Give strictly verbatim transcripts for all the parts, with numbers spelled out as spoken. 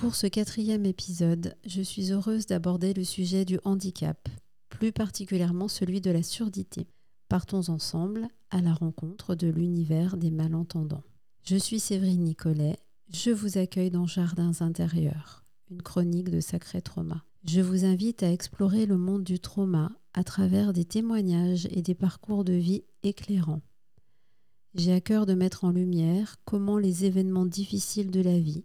Pour ce quatrième épisode, je suis heureuse d'aborder le sujet du handicap, plus particulièrement celui de la surdité. Partons ensemble à la rencontre de l'univers des malentendants. Je suis Séverine Nicollet, je vous accueille dans Jardins Intérieurs, une chronique de Sacrés Traumas. Je vous invite à explorer le monde du trauma à travers des témoignages et des parcours de vie éclairants. J'ai à cœur de mettre en lumière comment les événements difficiles de la vie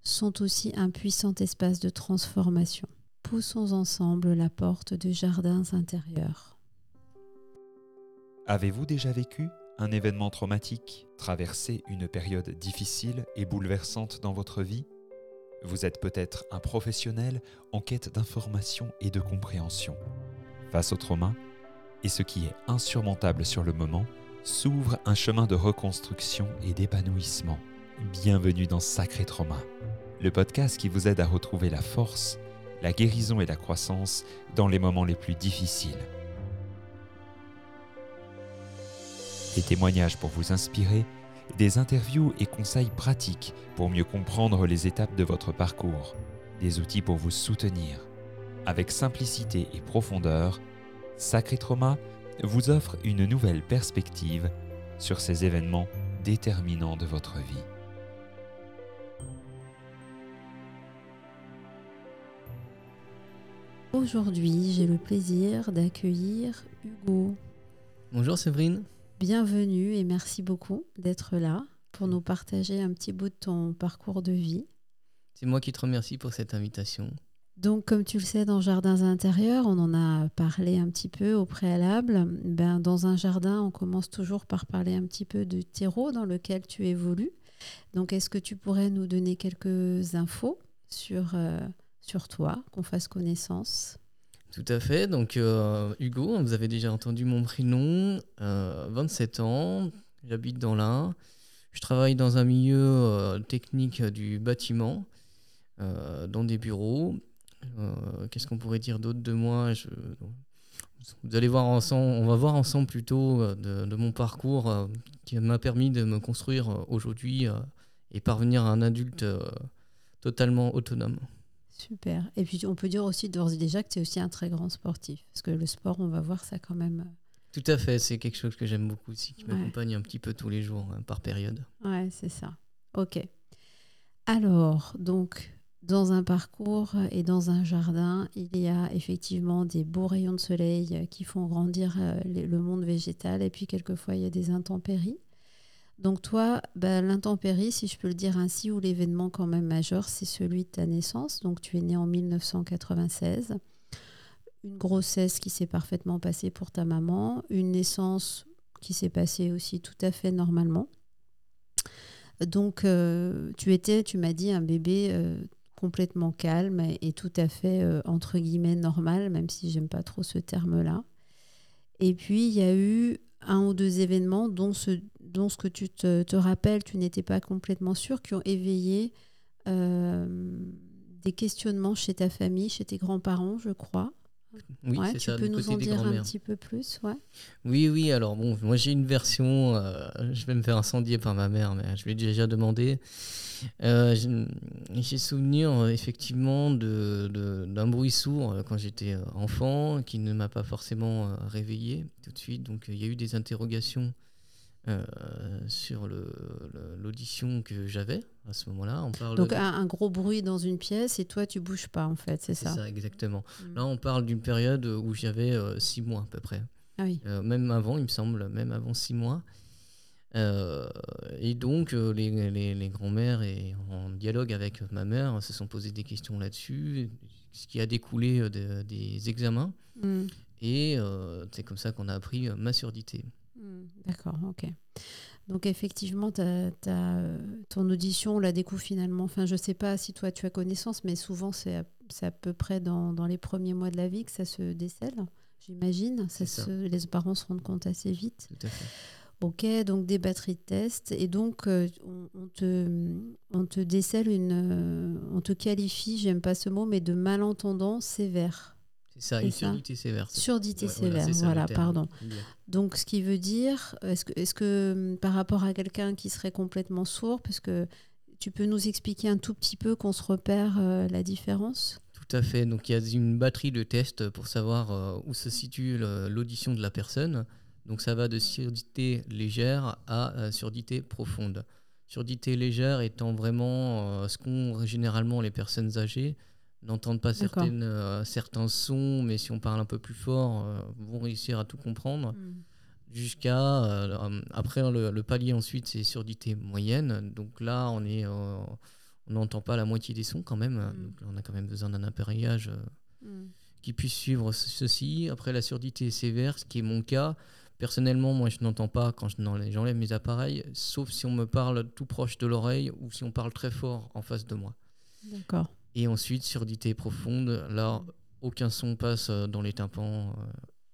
sont aussi un puissant espace de transformation. Poussons ensemble la porte de Jardins Intérieurs. Avez-vous déjà vécu un événement traumatique, traversé une période difficile et bouleversante dans votre vie? Vous êtes peut-être un professionnel en quête d'information et de compréhension. Face au trauma, et ce qui est insurmontable sur le moment, s'ouvre un chemin de reconstruction et d'épanouissement. Bienvenue dans Sacrés Traumas, le podcast qui vous aide à retrouver la force, la guérison et la croissance dans les moments les plus difficiles. Des témoignages pour vous inspirer, des interviews et conseils pratiques pour mieux comprendre les étapes de votre parcours, des outils pour vous soutenir. Avec simplicité et profondeur, Sacrés Traumas vous offre une nouvelle perspective sur ces événements déterminants de votre vie. Aujourd'hui, j'ai le plaisir d'accueillir Hugo. Bonjour Séverine. Bienvenue et merci beaucoup d'être là pour nous partager un petit bout de ton parcours de vie. C'est moi qui te remercie pour cette invitation. Donc, comme tu le sais, dans Jardins Intérieurs, on en a parlé un petit peu au préalable. Ben, dans un jardin, on commence toujours par parler un petit peu du terreau dans lequel tu évolues. Donc, est-ce que tu pourrais nous donner quelques infos sur, euh, sur toi, qu'on fasse connaissance ? Tout à fait. Donc, euh, Hugo, vous avez déjà entendu mon prénom, euh, vingt-sept ans, j'habite dans l'Ain. Je travaille dans un milieu euh, technique du bâtiment, euh, dans des bureaux. Euh, qu'est-ce qu'on pourrait dire d'autre de moi ? Je... Vous allez voir ensemble, on va voir ensemble plutôt de, de mon parcours euh, qui m'a permis de me construire aujourd'hui euh, et parvenir à un adulte euh, totalement autonome. Super. Et puis on peut dire aussi d'ores et déjà que tu es aussi un très grand sportif, parce que le sport, on va voir ça quand même. Tout à fait, c'est quelque chose que j'aime beaucoup aussi, qui ouais. m'accompagne un petit peu tous les jours, hein, par période. Ouais, c'est ça. Ok. Alors, donc... Dans un parcours et dans un jardin, il y a effectivement des beaux rayons de soleil qui font grandir le monde végétal et puis quelquefois il y a des intempéries. Donc toi, bah, l'intempérie, si je peux le dire ainsi, ou l'événement quand même majeur, c'est celui de ta naissance. Donc tu es né en dix-neuf cent quatre-vingt-seize. Une grossesse qui s'est parfaitement passée pour ta maman, une naissance qui s'est passée aussi tout à fait normalement. Donc euh, tu étais, tu m'as dit, un bébé... Euh, complètement calme et tout à fait euh, entre guillemets normal, même si j'aime pas trop ce terme-là. Et puis il y a eu un ou deux événements dont ce, dont ce que tu te, te rappelles, tu n'étais pas complètement sûre, qui ont éveillé euh, des questionnements chez ta famille, chez tes grands-parents, je crois. Oui, ouais, c'est tu ça, peux nous en dire un petit peu plus, ouais. Oui, oui. Alors bon, moi j'ai une version. Euh, je vais me faire incendier par ma mère, mais je lui ai déjà demandé. Euh, j'ai, j'ai souvenir effectivement de, de d'un bruit sourd quand j'étais enfant, qui ne m'a pas forcément réveillé tout de suite. Donc il y a eu des interrogations euh, sur le, le, l'audition que j'avais à ce moment-là. On parle donc de... un, un gros bruit dans une pièce et toi tu bouges pas en fait, c'est, c'est ça. Ça exactement. Mmh. Là on parle d'une période où j'avais euh, six mois à peu près. Ah oui. Euh, même avant, il me semble, même avant six mois. Euh, et donc euh, les, les, les grands-mères et en dialogue avec ma mère se sont posées des questions là-dessus, ce qui a découlé euh, de, des examens mm. et euh, c'est comme ça qu'on a appris euh, ma surdité. Mm. D'accord, ok. Donc effectivement t'as, t'as, ton audition on la découvre finalement, enfin je sais pas si toi tu as connaissance, mais souvent c'est à, c'est à peu près dans, dans les premiers mois de la vie que ça se décèle, j'imagine. Ça ça. Se, les parents se rendent compte assez vite. Tout à fait. Ok, donc des batteries de tests. Et donc, euh, on, te, on te décèle une... Euh, on te qualifie, j'aime pas ce mot, mais de malentendant sévère. C'est ça, c'est une ça surdité sévère. Ça. Surdité ouais, sévère, voilà, ça, voilà pardon. Bien. Donc, ce qui veut dire... Est-ce que, est-ce que par rapport à quelqu'un qui serait complètement sourd, parce que Tu peux nous expliquer un tout petit peu qu'on se repère euh, la différence ? Tout à fait. Donc, il y a une batterie de tests pour savoir euh, où se situe le, l'audition de la personne. Donc, ça va de surdité légère à euh, surdité profonde. Surdité légère étant vraiment euh, ce qu'ont généralement les personnes âgées, n'entendent pas certaines, euh, certains sons, mais si on parle un peu plus fort, euh, vont réussir à tout comprendre. Mmh. Jusqu'à, euh, après le, le palier ensuite, c'est surdité moyenne. Donc là, on est, euh, on n'entend pas la moitié des sons quand même. Mmh. Donc là, on a quand même besoin d'un appareillage euh, mmh. qui puisse suivre ce, ceci. Après la surdité sévère, ce qui est mon cas, personnellement, moi, je n'entends pas quand je, j'enlève mes appareils, sauf si on me parle tout proche de l'oreille ou si on parle très fort en face de moi. D'accord. Et ensuite, surdité profonde, là, mmh. aucun son passe dans les tympans. Euh,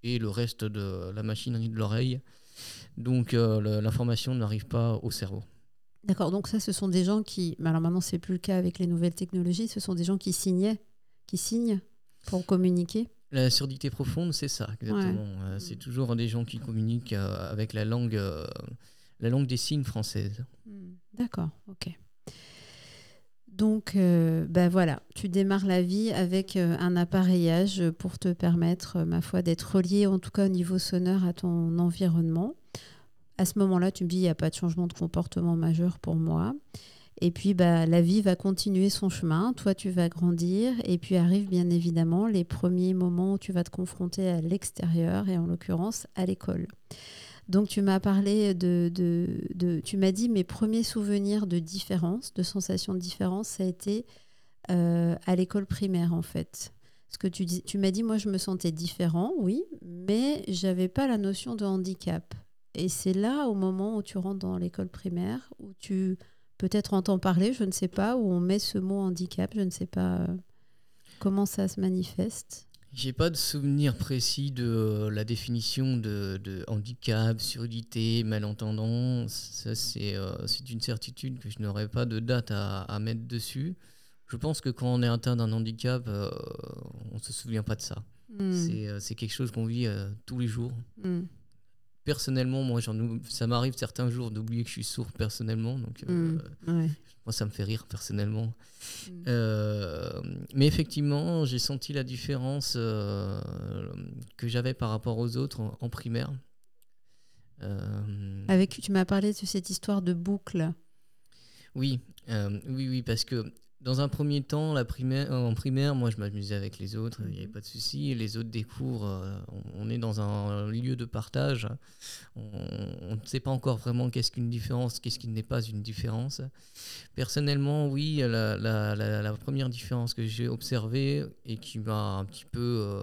et le reste de la machinerie de l'oreille. Donc, euh, le, l'information n'arrive pas au cerveau. D'accord, donc ça, ce sont des gens qui... Alors maintenant, ce n'est plus le cas avec les nouvelles technologies, ce sont des gens qui signaient, qui signent pour communiquer. La surdité profonde, c'est ça, exactement. Ouais. Euh, c'est toujours des gens qui communiquent euh, avec la langue, euh, la langue des signes française. D'accord, ok. Donc, euh, ben voilà, tu démarres la vie avec euh, un appareillage pour te permettre, euh, ma foi, d'être relié, en tout cas au niveau sonore, à ton environnement. À ce moment-là, tu me dis, il n'y a pas de changement de comportement majeur pour moi. Et puis, ben, la vie va continuer son chemin. Toi, tu vas grandir. Et puis arrivent, bien évidemment, les premiers moments où tu vas te confronter à l'extérieur, et en l'occurrence, à l'école. Donc, tu m'as parlé de, de, de... Tu m'as dit, mes premiers souvenirs de différence, de sensation de différence, ça a été euh, à l'école primaire, en fait. Parce que tu, dis, tu m'as dit, moi, je me sentais différent, oui, mais je n'avais pas la notion de handicap. Et c'est là, au moment où tu rentres dans l'école primaire, où tu peut-être entends parler, je ne sais pas, où on met ce mot handicap, je ne sais pas euh, comment ça se manifeste. J'ai pas de souvenir précis de la définition de, de handicap, surdité, malentendant. Ça, c'est, euh, c'est une certitude que je n'aurais pas de date à, à mettre dessus. Je pense que quand on est atteint d'un handicap, euh, on ne se souvient pas de ça. Mm. C'est, euh, c'est quelque chose qu'on vit euh, tous les jours. Mm. Personnellement, moi, j'en oub... ça m'arrive certains jours d'oublier que je suis sourd personnellement. Donc, euh, mm. ouais. Moi, ça me fait rire, personnellement. Mmh. Euh, mais effectivement, j'ai senti la différence euh, que j'avais par rapport aux autres en, en primaire. Euh... Avec, tu m'as parlé de cette histoire de boucle. Oui, euh, oui, oui, parce que dans un premier temps, la primaire, euh, en primaire, moi, je m'amusais avec les autres, il n'y avait pas de souci. Les autres découvrent, euh, on, on est dans un lieu de partage. On ne sait pas encore vraiment qu'est-ce qu'une différence, qu'est-ce qui n'est pas une différence. Personnellement, oui, la, la, la, la première différence que j'ai observée et qui m'a un petit peu euh,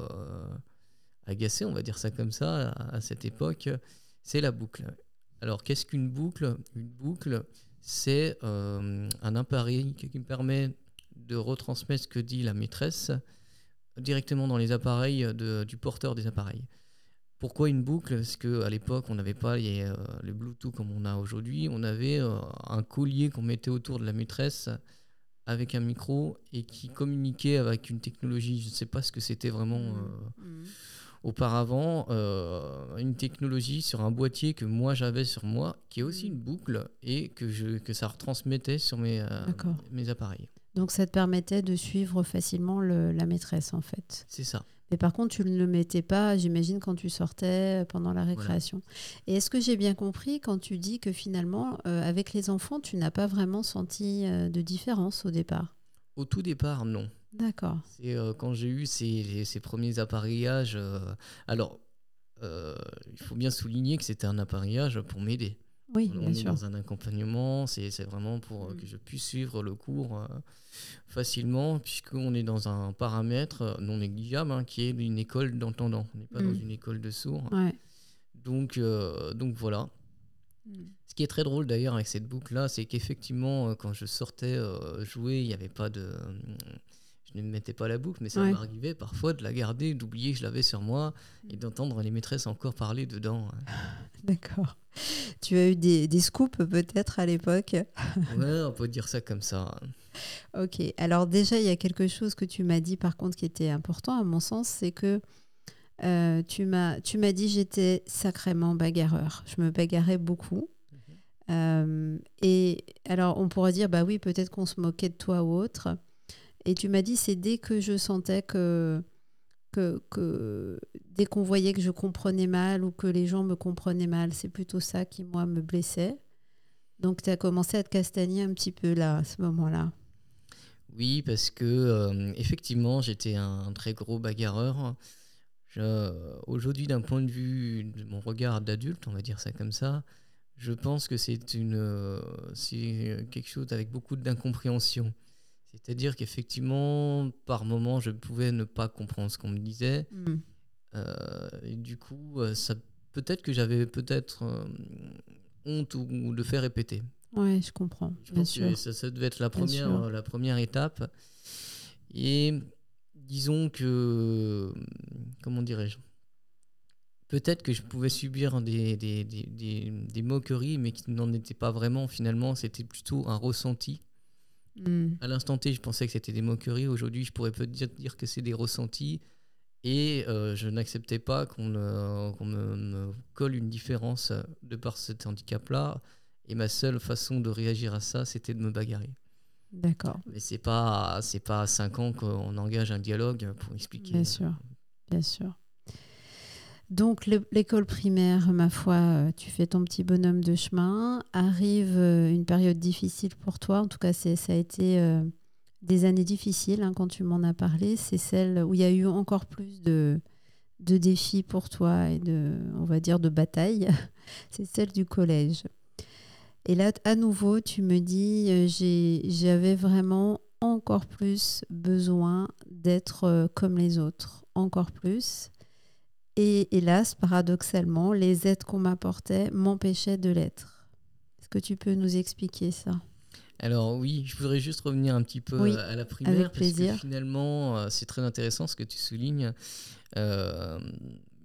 agacé, on va dire ça comme ça, à, à cette époque, c'est la boucle. Alors, qu'est-ce qu'une boucle ? Une boucle... C'est euh, un appareil qui me permet de retransmettre ce que dit la maîtresse directement dans les appareils de, du porteur des appareils. Pourquoi une boucle ? Parce qu'à l'époque, on n'avait pas les, euh, les Bluetooth comme on a aujourd'hui. On avait euh, un collier qu'on mettait autour de la maîtresse avec un micro et qui communiquait avec une technologie. Je ne sais pas ce que c'était vraiment euh, mmh. auparavant, euh, une technologie sur un boîtier que moi j'avais sur moi, qui est aussi une boucle et que, je, que ça retransmettait sur mes, euh, mes appareils. Donc ça te permettait de suivre facilement le, la maîtresse en fait. C'est ça. Mais par contre, tu ne le mettais pas, j'imagine, quand tu sortais pendant la récréation. Voilà. Et est-ce que j'ai bien compris quand tu dis que finalement, euh, avec les enfants, tu n'as pas vraiment senti euh, de différence au départ ? Au tout départ, non. D'accord. C'est euh, quand j'ai eu ces, les, ces premiers appareillages. Euh, alors, euh, il faut bien souligner que c'était un appareillage pour m'aider. Oui, on, bien on est sûr. Dans un accompagnement, c'est, c'est vraiment pour euh, que je puisse suivre le cours euh, facilement, puisqu'on est dans un paramètre non négligeable, hein, qui est une école d'entendants. On n'est pas mmh. dans une école de sourds. Ouais. Donc, euh, donc voilà. Ce qui est très drôle d'ailleurs avec cette boucle-là, c'est qu'effectivement, quand je sortais euh, jouer, il n'y avait pas de... Je ne mettais pas la boucle, mais ça ouais. m'arrivait parfois de la garder, d'oublier que je l'avais sur moi et d'entendre les maîtresses encore parler dedans. D'accord. Tu as eu des, des scoops peut-être à l'époque ? Ouais, on peut dire ça comme ça. Ok. Alors déjà, il y a quelque chose que tu m'as dit par contre qui était important à mon sens, c'est que Euh, tu m'as, tu m'as dit j'étais sacrément bagarreur. Je me bagarrais beaucoup. Euh, et alors, on pourrait dire, bah oui, peut-être qu'on se moquait de toi ou autre. Et tu m'as dit, c'est dès que je sentais que, que, que... Dès qu'on voyait que je comprenais mal ou que les gens me comprenaient mal, c'est plutôt ça qui, moi, me blessait. Donc, tu as commencé à te castagner un petit peu là, à ce moment-là. Oui, parce que, euh, effectivement, j'étais un très gros bagarreur. Je, aujourd'hui, d'un point de vue de mon regard d'adulte, on va dire ça comme ça, je pense que c'est, une, euh, c'est quelque chose avec beaucoup d'incompréhension. C'est-à-dire qu'effectivement, par moments, je pouvais ne pas comprendre ce qu'on me disait. Mmh. Euh, et du coup, ça, peut-être que j'avais peut-être euh, honte ou, ou le fait répéter. Oui, je comprends. Je pense que ça, ça devait être la première, la première étape. Et disons que, comment dirais-je, peut-être que je pouvais subir des, des, des, des, des moqueries, mais qui n'en étaient pas vraiment finalement. C'était plutôt un ressenti. Mm. À l'instant T, je pensais que c'était des moqueries. Aujourd'hui, je pourrais peut-être dire que c'est des ressentis. Et euh, je n'acceptais pas qu'on, euh, qu'on me, me colle une différence de par cet handicap-là. Et ma seule façon de réagir à ça, c'était de me bagarrer. D'accord. Mais c'est pas, c'est pas à cinq ans qu'on engage un dialogue pour expliquer. Bien sûr, bien sûr. Donc, le, l'école primaire, ma foi, tu fais ton petit bonhomme de chemin. Arrive une période difficile pour toi. En tout cas, c'est, ça a été euh, des années difficiles, hein, quand tu m'en as parlé. C'est celle où il y a eu encore plus de, de défis pour toi et de, on va dire, de batailles. C'est celle du collège. Et là, à nouveau, tu me dis, j'ai, j'avais vraiment encore plus besoin d'être comme les autres, encore plus. Et hélas, paradoxalement, les aides qu'on m'apportait m'empêchaient de l'être. Est-ce que tu peux nous expliquer ça ? Alors oui, je voudrais juste revenir un petit peu oui, à la primaire, avec plaisir. Parce que finalement, c'est très intéressant ce que tu soulignes. Euh...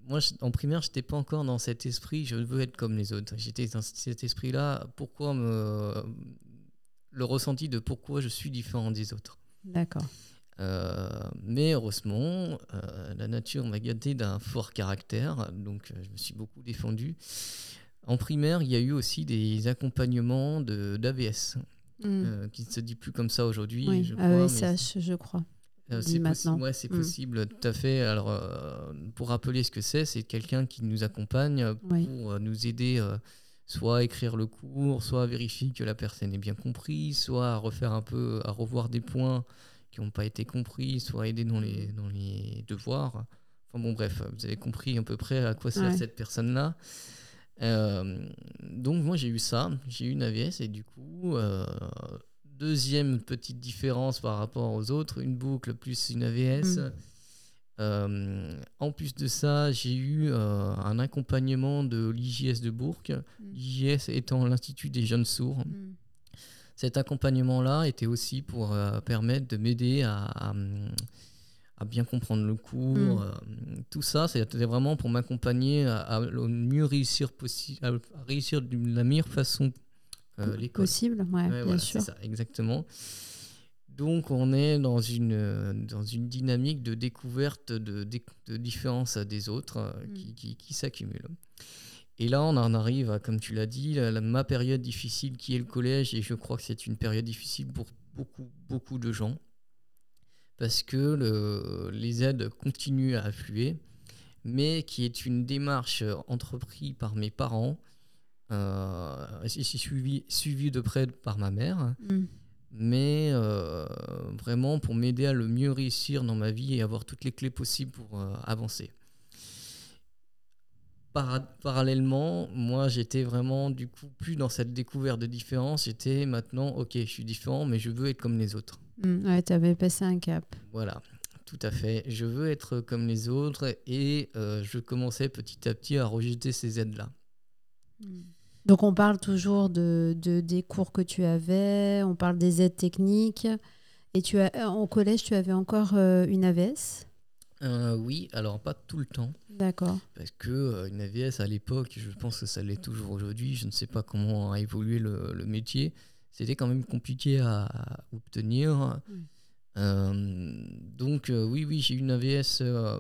Moi, en primaire, je n'étais pas encore dans cet esprit, je veux être comme les autres. J'étais dans cet esprit-là, pourquoi me... le ressenti de pourquoi je suis différent des autres. D'accord. Euh, mais heureusement, euh, la nature m'a gâté d'un fort caractère, donc je me suis beaucoup défendu. En primaire, il y a eu aussi des accompagnements de, d'A V S, mm. euh, qui ne se dit plus comme ça aujourd'hui. Oui, je crois, A V S H, mais... je crois. Euh, c'est, possi- ouais, c'est possible, mm. tout à fait. Alors, euh, pour rappeler ce que c'est, c'est quelqu'un qui nous accompagne pour oui. euh, nous aider euh, soit à écrire le cours, soit à vérifier que la personne est bien comprise, soit à refaire un peu, à revoir des points qui n'ont pas été compris, soit à aider dans les, dans les devoirs. Enfin bon, bref, vous avez compris à peu près à quoi sert ouais. cette personne-là. Euh, donc, moi, j'ai eu ça, j'ai eu une A V S et du coup... Euh, Deuxième petite différence par rapport aux autres, une boucle plus une A V S. Mmh. Euh, en plus de ça, j'ai eu euh, un accompagnement de l'I J S de Bourg, mmh. l'I J S étant l'Institut des Jeunes Sourds. Mmh. Cet accompagnement-là était aussi pour euh, permettre de m'aider à, à, à bien comprendre le cours. Mmh. Euh, tout ça, c'était vraiment pour m'accompagner à, à, au mieux réussir possi- à réussir de la meilleure façon Euh, l'école. Possible, ouais, ouais, bien voilà, sûr. C'est ça, exactement. Donc, on est dans une, dans une dynamique de découverte de, de, de différences des autres euh, mm. qui, qui, qui s'accumulent. Et là, on en arrive à, comme tu l'as dit, la, la, ma période difficile qui est le collège, et je crois que c'est une période difficile pour beaucoup, beaucoup de gens, parce que le, les aides continuent à affluer, mais qui est une démarche entreprise par mes parents, Euh, j'ai suivi, suivi de près par ma mère, mm. mais euh, vraiment pour m'aider à le mieux réussir dans ma vie et avoir toutes les clés possibles pour euh, avancer. Par- parallèlement, moi j'étais vraiment du coup plus dans cette découverte de différence, j'étais maintenant ok, je suis différent mais je veux être comme les autres. Mm, ouais, tu avais passé un cap. Voilà. Tout à fait. Je veux être comme les autres et euh, je commençais petit à petit à rejeter ces aides-là. Mm. Donc, on parle toujours de, de, des cours que tu avais, on parle des aides techniques. Et tu as, au collège, tu avais encore euh, une A V S ? euh, Oui, alors pas tout le temps. D'accord. Parce qu'une euh, A V S, à l'époque, je pense que ça l'est toujours aujourd'hui, je ne sais pas comment a évolué le, le métier, c'était quand même compliqué à, à obtenir. Mm. Euh, donc, euh, oui, oui, j'ai eu une A V S, euh,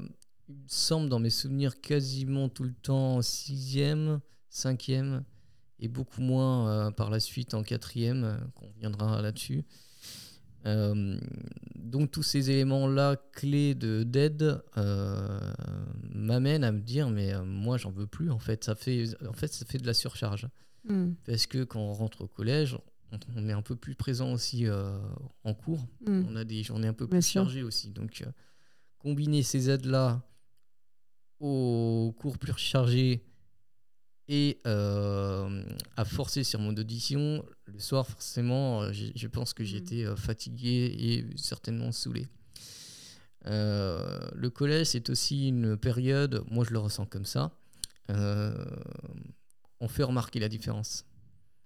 il me semble, dans mes souvenirs, quasiment tout le temps en sixième, cinquième, et beaucoup moins euh, par la suite en quatrième, euh, qu'on viendra là-dessus. Euh, donc tous ces éléments-là, clés de, d'aide, euh, m'amènent à me dire, mais euh, moi j'en veux plus en fait, ça fait, en fait, ça fait de la surcharge. Mm. Parce que quand on rentre au collège, on, on est un peu plus présent aussi euh, en cours, mm. on a des journées un peu plus chargées aussi. Donc euh, combiner ces aides-là aux cours plus chargés et euh, à forcer sur mon audition, le soir forcément, je, je pense que j'étais euh, fatigué et certainement saoulé. Euh, le collège, c'est aussi une période, moi je le ressens comme ça, euh, on fait remarquer la différence.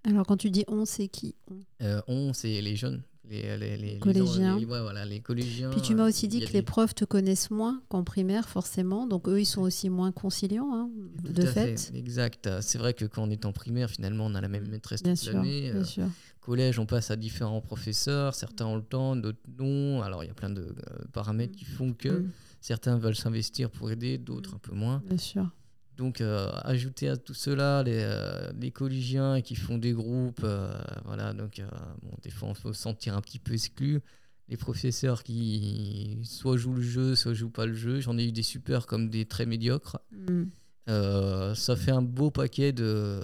Alors quand tu dis on, c'est qui on? Euh, on, c'est les jeunes. Les, les, les, collégiens. Les, ouais, voilà, les collégiens. Puis tu m'as aussi dit que des... les profs te connaissent moins qu'en primaire, forcément. Donc eux, ils sont aussi moins conciliants, hein, de fait. fait. Exact. C'est vrai que quand on est en primaire, finalement, on a la même maîtresse bien toute sûr, l'année. Bien euh, sûr. Collège, on passe à différents professeurs. Certains ont le temps, d'autres non. Alors, il y a plein de euh, paramètres mmh. qui font que mmh. certains veulent s'investir pour aider, d'autres mmh. un peu moins. Bien sûr. Donc, euh, ajouter à tout cela les, euh, les collégiens qui font des groupes, euh, voilà, donc euh, bon, des fois, on peut se sentir un petit peu exclu. Les professeurs qui soit jouent le jeu, soit jouent pas le jeu. J'en ai eu des super comme des très médiocres. Mm. Euh, ça fait un beau paquet de...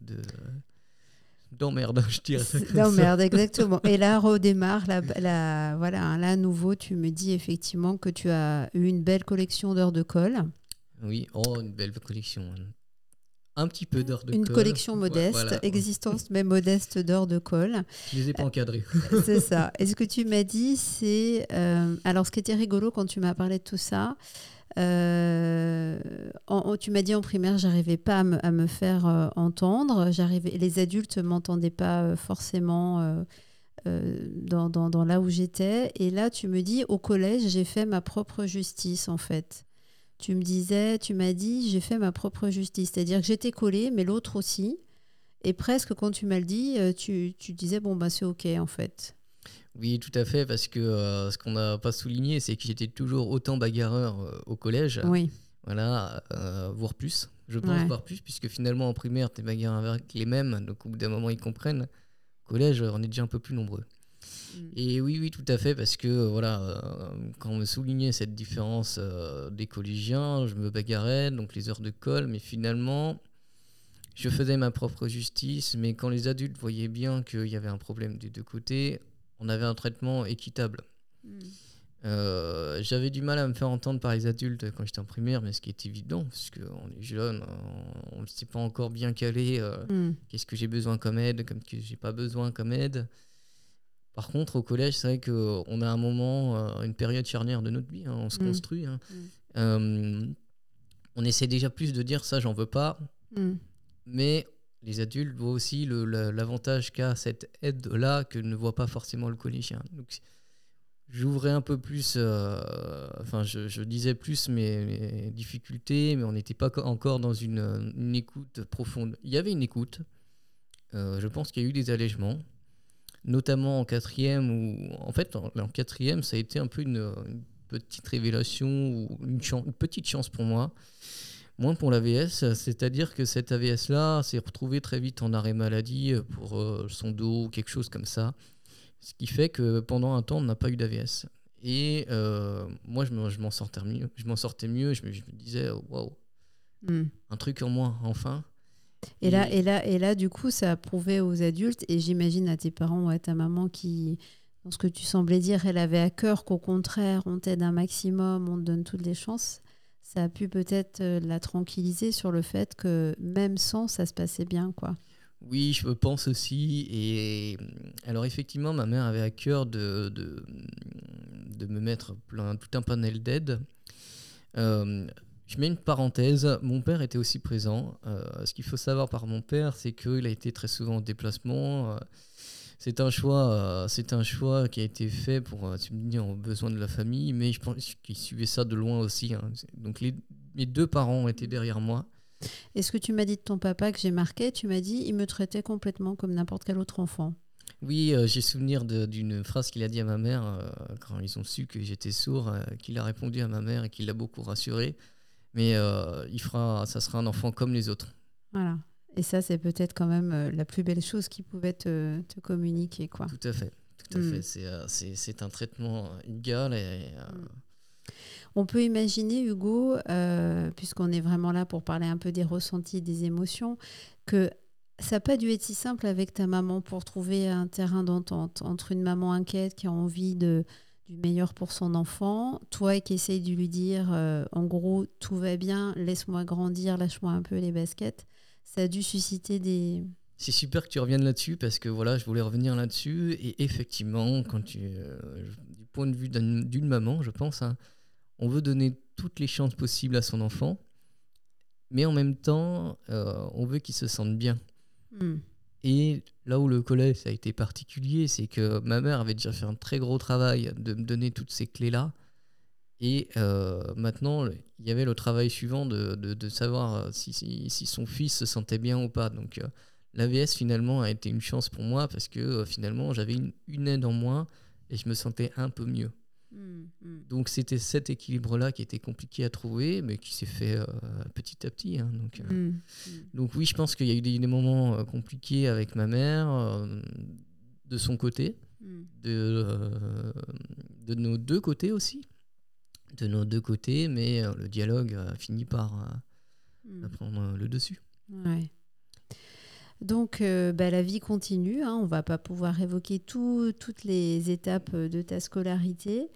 de d'emmerde, je dirais. D'emmerde, exactement. Et là, redémarre. La, la, voilà, là, à nouveau, tu me dis effectivement que tu as eu une belle collection d'heures de colle. Oui, oh, une belle collection. Un petit peu d'heures de une colle. Une collection modeste, ouais, voilà. Existence mais modeste d'heures de colle. Je ne les ai pas encadrées. C'est ça. Et ce que tu m'as dit, c'est... Euh, alors, ce qui était rigolo quand tu m'as parlé de tout ça, euh, en, tu m'as dit en primaire, je n'arrivais pas à me, à me faire euh, entendre. J'arrivais, les adultes ne m'entendaient pas forcément euh, euh, dans, dans, dans là où j'étais. Et là, tu me dis, au collège, j'ai fait ma propre justice, en fait. Tu me disais, tu m'as dit, j'ai fait ma propre justice. C'est-à-dire que j'étais collée, mais l'autre aussi. Et presque, quand tu m'as le dit, tu, tu disais, bon, ben, c'est OK, en fait. Oui, tout à fait, parce que euh, ce qu'on n'a pas souligné, c'est que j'étais toujours autant bagarreur euh, au collège. Oui. Voilà, euh, voire plus. Je pense ouais. voire plus, puisque finalement, en primaire, tu es bagarreur avec les mêmes. Donc, au bout d'un moment, ils comprennent. Au collège, on est déjà un peu plus nombreux. Et oui, oui, tout à fait, parce que voilà, euh, quand on me soulignait cette différence euh, des collégiens, je me bagarrais, donc les heures de colle, mais finalement, je faisais ma propre justice. Mais quand les adultes voyaient bien qu'il y avait un problème des deux côtés, on avait un traitement équitable. Mm. Euh, j'avais du mal à me faire entendre par les adultes quand j'étais en primaire, mais ce qui est évident, parce qu'on est jeune, on ne s'est pas encore bien calé. Euh, mm. Qu'est-ce que j'ai besoin comme aide, qu'est-ce que j'ai pas besoin comme aide. Par contre, au collège, c'est vrai qu'on a un moment, une période charnière de notre vie, hein, on se mmh. construit. Hein. Mmh. Euh, on essaie déjà plus de dire ça, j'en veux pas. Mmh. Mais les adultes voient aussi le, le, l'avantage qu'a cette aide-là que ne voit pas forcément le collégien. Donc, j'ouvrais un peu plus, euh, enfin, je, je disais plus mes, mes difficultés, mais on n'était pas encore dans une, une écoute profonde. Il y avait une écoute. Euh, je pense qu'il y a eu des allègements. Notamment en quatrième, où en fait en quatrième ça a été un peu une, une petite révélation ou une, chan- une petite chance pour moi, moins pour l'A V S, c'est-à-dire que cette A V S là s'est retrouvée très vite en arrêt maladie pour euh, son dos ou quelque chose comme ça, ce qui fait que pendant un temps on n'a pas eu d'A V S et euh, moi je, me, je m'en sortais mieux, je m'en sortais mieux, je me, je me disais waouh, mm. un truc en moi enfin. Et là, et, là, et là, du coup, ça a prouvé aux adultes, et j'imagine à tes parents ou ouais, à ta maman qui, dans ce que tu semblais dire, elle avait à cœur qu'au contraire, on t'aide un maximum, on te donne toutes les chances. Ça a pu peut-être la tranquilliser sur le fait que même sans, ça se passait bien, quoi. Oui, je pense aussi. Et alors, effectivement, ma mère avait à cœur de, de, de me mettre plein, tout un panel d'aide. Euh, Je mets une parenthèse, mon père était aussi présent. Euh, ce qu'il faut savoir par mon père, c'est qu'il a été très souvent en déplacement. Euh, c'est, un choix, euh, c'est un choix qui a été fait pour euh, subvenir aux besoins de la famille, mais je pense qu'il suivait ça de loin aussi. Hein. Donc les, mes deux parents étaient derrière moi. Et ce que tu m'as dit de ton papa que j'ai marqué, tu m'as dit il me traitait complètement comme n'importe quel autre enfant. Oui, euh, j'ai souvenir de, d'une phrase qu'il a dit à ma mère euh, quand ils ont su que j'étais sourd, euh, qu'il a répondu à ma mère et qu'il l'a beaucoup rassurée. Mais euh, il fera, ça sera un enfant comme les autres. Voilà. Et ça, c'est peut-être quand même la plus belle chose qu'ils pouvaient te, te communiquer, quoi. Tout à fait. Tout à mm. fait. C'est, euh, c'est, c'est un traitement égal. Et, euh... On peut imaginer, Hugo, euh, puisqu'on est vraiment là pour parler un peu des ressentis, des émotions, que ça n'a pas dû être si simple avec ta maman pour trouver un terrain d'entente entre une maman inquiète qui a envie de, du meilleur pour son enfant, toi qui essayes de lui dire, euh, en gros, tout va bien, laisse-moi grandir, lâche-moi un peu les baskets. Ça a dû susciter des... C'est super que tu reviennes là-dessus parce que voilà, je voulais revenir là-dessus et effectivement, quand tu, euh, du point de vue d'une, d'une maman, je pense, hein, on veut donner toutes les chances possibles à son enfant, mais en même temps, euh, on veut qu'il se sente bien. Mm. Et là où le collège ça a été particulier, c'est que ma mère avait déjà fait un très gros travail de me donner toutes ces clés-là. Et euh, maintenant, il y avait le travail suivant de, de, de savoir si, si, si son fils se sentait bien ou pas. Donc euh, l'A V S, finalement, a été une chance pour moi parce que euh, finalement, j'avais une, une aide en moins et je me sentais un peu mieux. Mm-hmm. Donc c'était cet équilibre-là qui était compliqué à trouver, mais qui s'est fait euh, petit à petit. Hein, donc, euh, mm-hmm. donc oui, je pense qu'il y a eu des, des moments euh, compliqués avec ma mère, euh, de son côté, mm. de, euh, de nos deux côtés aussi. de nos deux côtés, mais euh, le dialogue euh, finit par euh, mmh. prendre euh, le dessus. Ouais. Donc, euh, bah, la vie continue. Hein, on ne va pas pouvoir évoquer tout, toutes les étapes de ta scolarité.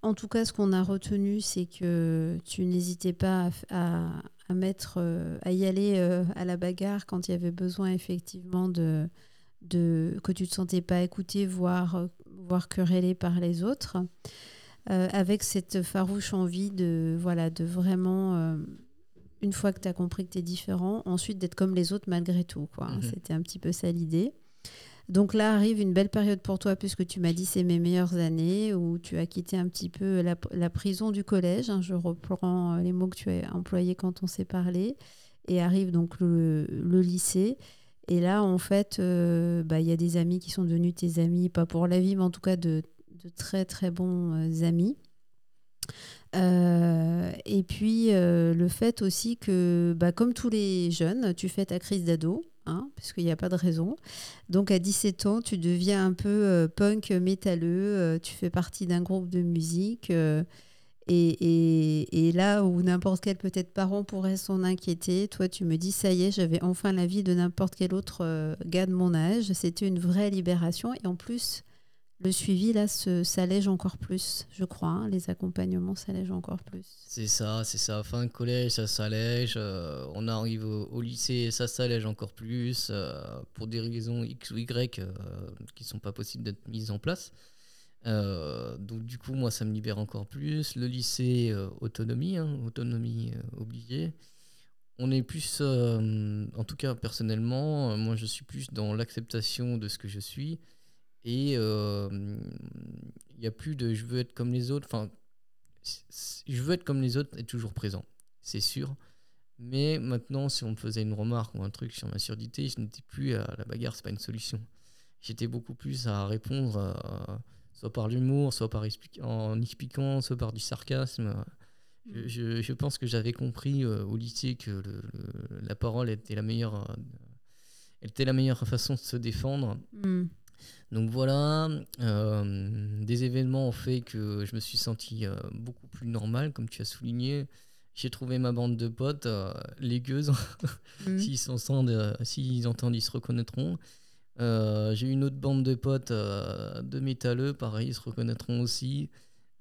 En tout cas, ce qu'on a retenu, c'est que tu n'hésitais pas à, à, à, mettre, euh, à y aller euh, à la bagarre quand il y avait besoin, effectivement, de, de, que tu ne te sentais pas écouté, voire, voire querellé par les autres. Euh, avec cette farouche envie de, voilà, de vraiment, euh, une fois que tu as compris que tu es différent, ensuite d'être comme les autres malgré tout, quoi. Mmh. C'était un petit peu ça l'idée. Donc là arrive une belle période pour toi, puisque tu m'as dit c'est mes meilleures années, où tu as quitté un petit peu la, la prison du collège, hein, je reprends les mots que tu as employés quand on s'est parlé, et arrive donc le, le lycée. Et là, en fait, euh, bah, y a des amis qui sont devenus tes amis, pas pour la vie, mais en tout cas de de très très bons amis, euh, et puis euh, le fait aussi que, bah, comme tous les jeunes, tu fais ta crise d'ado, hein, parce qu'il n'y a pas de raison. Donc à dix-sept ans, tu deviens un peu euh, punk métalleux, euh, tu fais partie d'un groupe de musique, euh, et, et, et là où n'importe quel peut-être parent pourrait s'en inquiéter, toi tu me dis ça y est, j'avais enfin la vie de n'importe quel autre euh, gars de mon âge. C'était une vraie libération, et en plus le suivi, là, se, s'allège encore plus, je crois. Hein. Les accompagnements s'allègent encore plus. C'est ça, c'est ça. Fin collège, ça s'allège. Euh, on arrive au, au lycée, ça s'allège encore plus, euh, pour des raisons X ou Y euh, qui ne sont pas possibles d'être mises en place. Euh, donc, du coup, moi, ça me libère encore plus. Le lycée, euh, autonomie, hein, autonomie euh, obligée. On est plus, euh, en tout cas, personnellement, euh, moi, je suis plus dans l'acceptation de ce que je suis. Et il euh, n'y a plus de « je veux être comme les autres ». Enfin, « je veux être comme les autres » est toujours présent, c'est sûr. Mais maintenant, si on me faisait une remarque ou un truc sur ma surdité, je n'étais plus à la bagarre, ce n'est pas une solution. J'étais beaucoup plus à répondre, à, soit par l'humour, soit par explique, en expliquant, soit par du sarcasme. Je, je, je pense que j'avais compris euh, au lycée que le, le, la parole était la, meilleure, euh, était la meilleure façon de se défendre. Mm. Donc voilà, euh, des événements ont fait que je me suis senti euh, beaucoup plus normal, comme tu as souligné. J'ai trouvé ma bande de potes, euh, les gueuses, mmh. s'ils entendent, euh, s'ils entendent, ils se reconnaîtront. Euh, j'ai eu une autre bande de potes euh, de métalleux, pareil, ils se reconnaîtront aussi.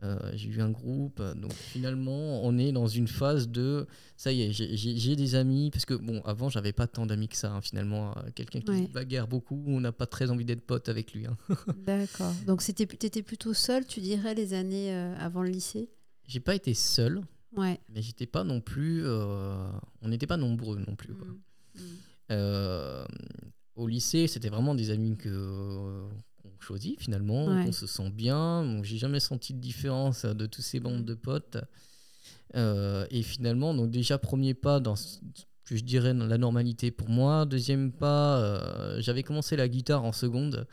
Euh, j'ai eu un groupe, donc finalement, on est dans une phase de ça y est, j'ai, j'ai, j'ai des amis, parce que bon, avant, j'avais pas tant d'amis que ça, hein, finalement. Euh, quelqu'un qui ouais. se bagarre beaucoup, on n'a pas très envie d'être pote avec lui. Hein. D'accord. Donc, c'était, t'étais plutôt seul, tu dirais, les années euh, avant le lycée ? J'ai pas été seul, ouais. mais j'étais pas non plus. Euh, on n'était pas nombreux non plus. Quoi. Mmh. Mmh. Euh, au lycée, c'était vraiment des amis que. Euh, on choisit finalement, ouais. on se sent bien. Bon, j'ai jamais senti de différence de tous ces bandes de potes. Euh, et finalement, donc déjà, premier pas dans ce que je dirais dans la normalité pour moi. Deuxième pas, euh, j'avais commencé la guitare en seconde.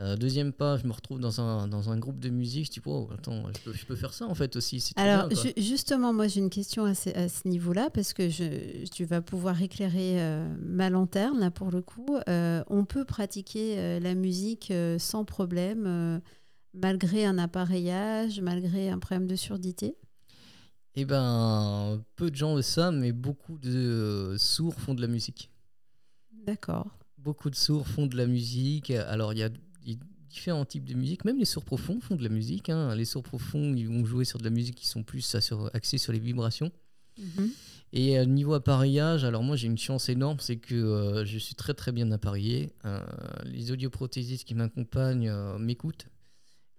Euh, deuxième pas, je me retrouve dans un, dans un groupe de musique, je dis oh, attends, je peux, je peux faire ça en fait aussi. C'est Alors bien, je, justement, moi j'ai une question à ce, à ce niveau-là, parce que je, tu vas pouvoir éclairer euh, ma lanterne là pour le coup. Euh, on peut pratiquer euh, la musique euh, sans problème, euh, malgré un appareillage, malgré un problème de surdité? Eh ben, peu de gens le savent, mais beaucoup de euh, sourds font de la musique. D'accord. Beaucoup de sourds font de la musique. Alors, il y a différents types de musique. Même les sourds profonds font de la musique. Hein. Les sourds profonds, ils vont jouer sur de la musique qui sont plus axée sur les vibrations. Mm-hmm. Et euh, niveau appareillage, alors moi, j'ai une chance énorme, c'est que euh, je suis très, très bien appareillé. Euh, les audioprothésistes qui m'accompagnent euh, m'écoutent.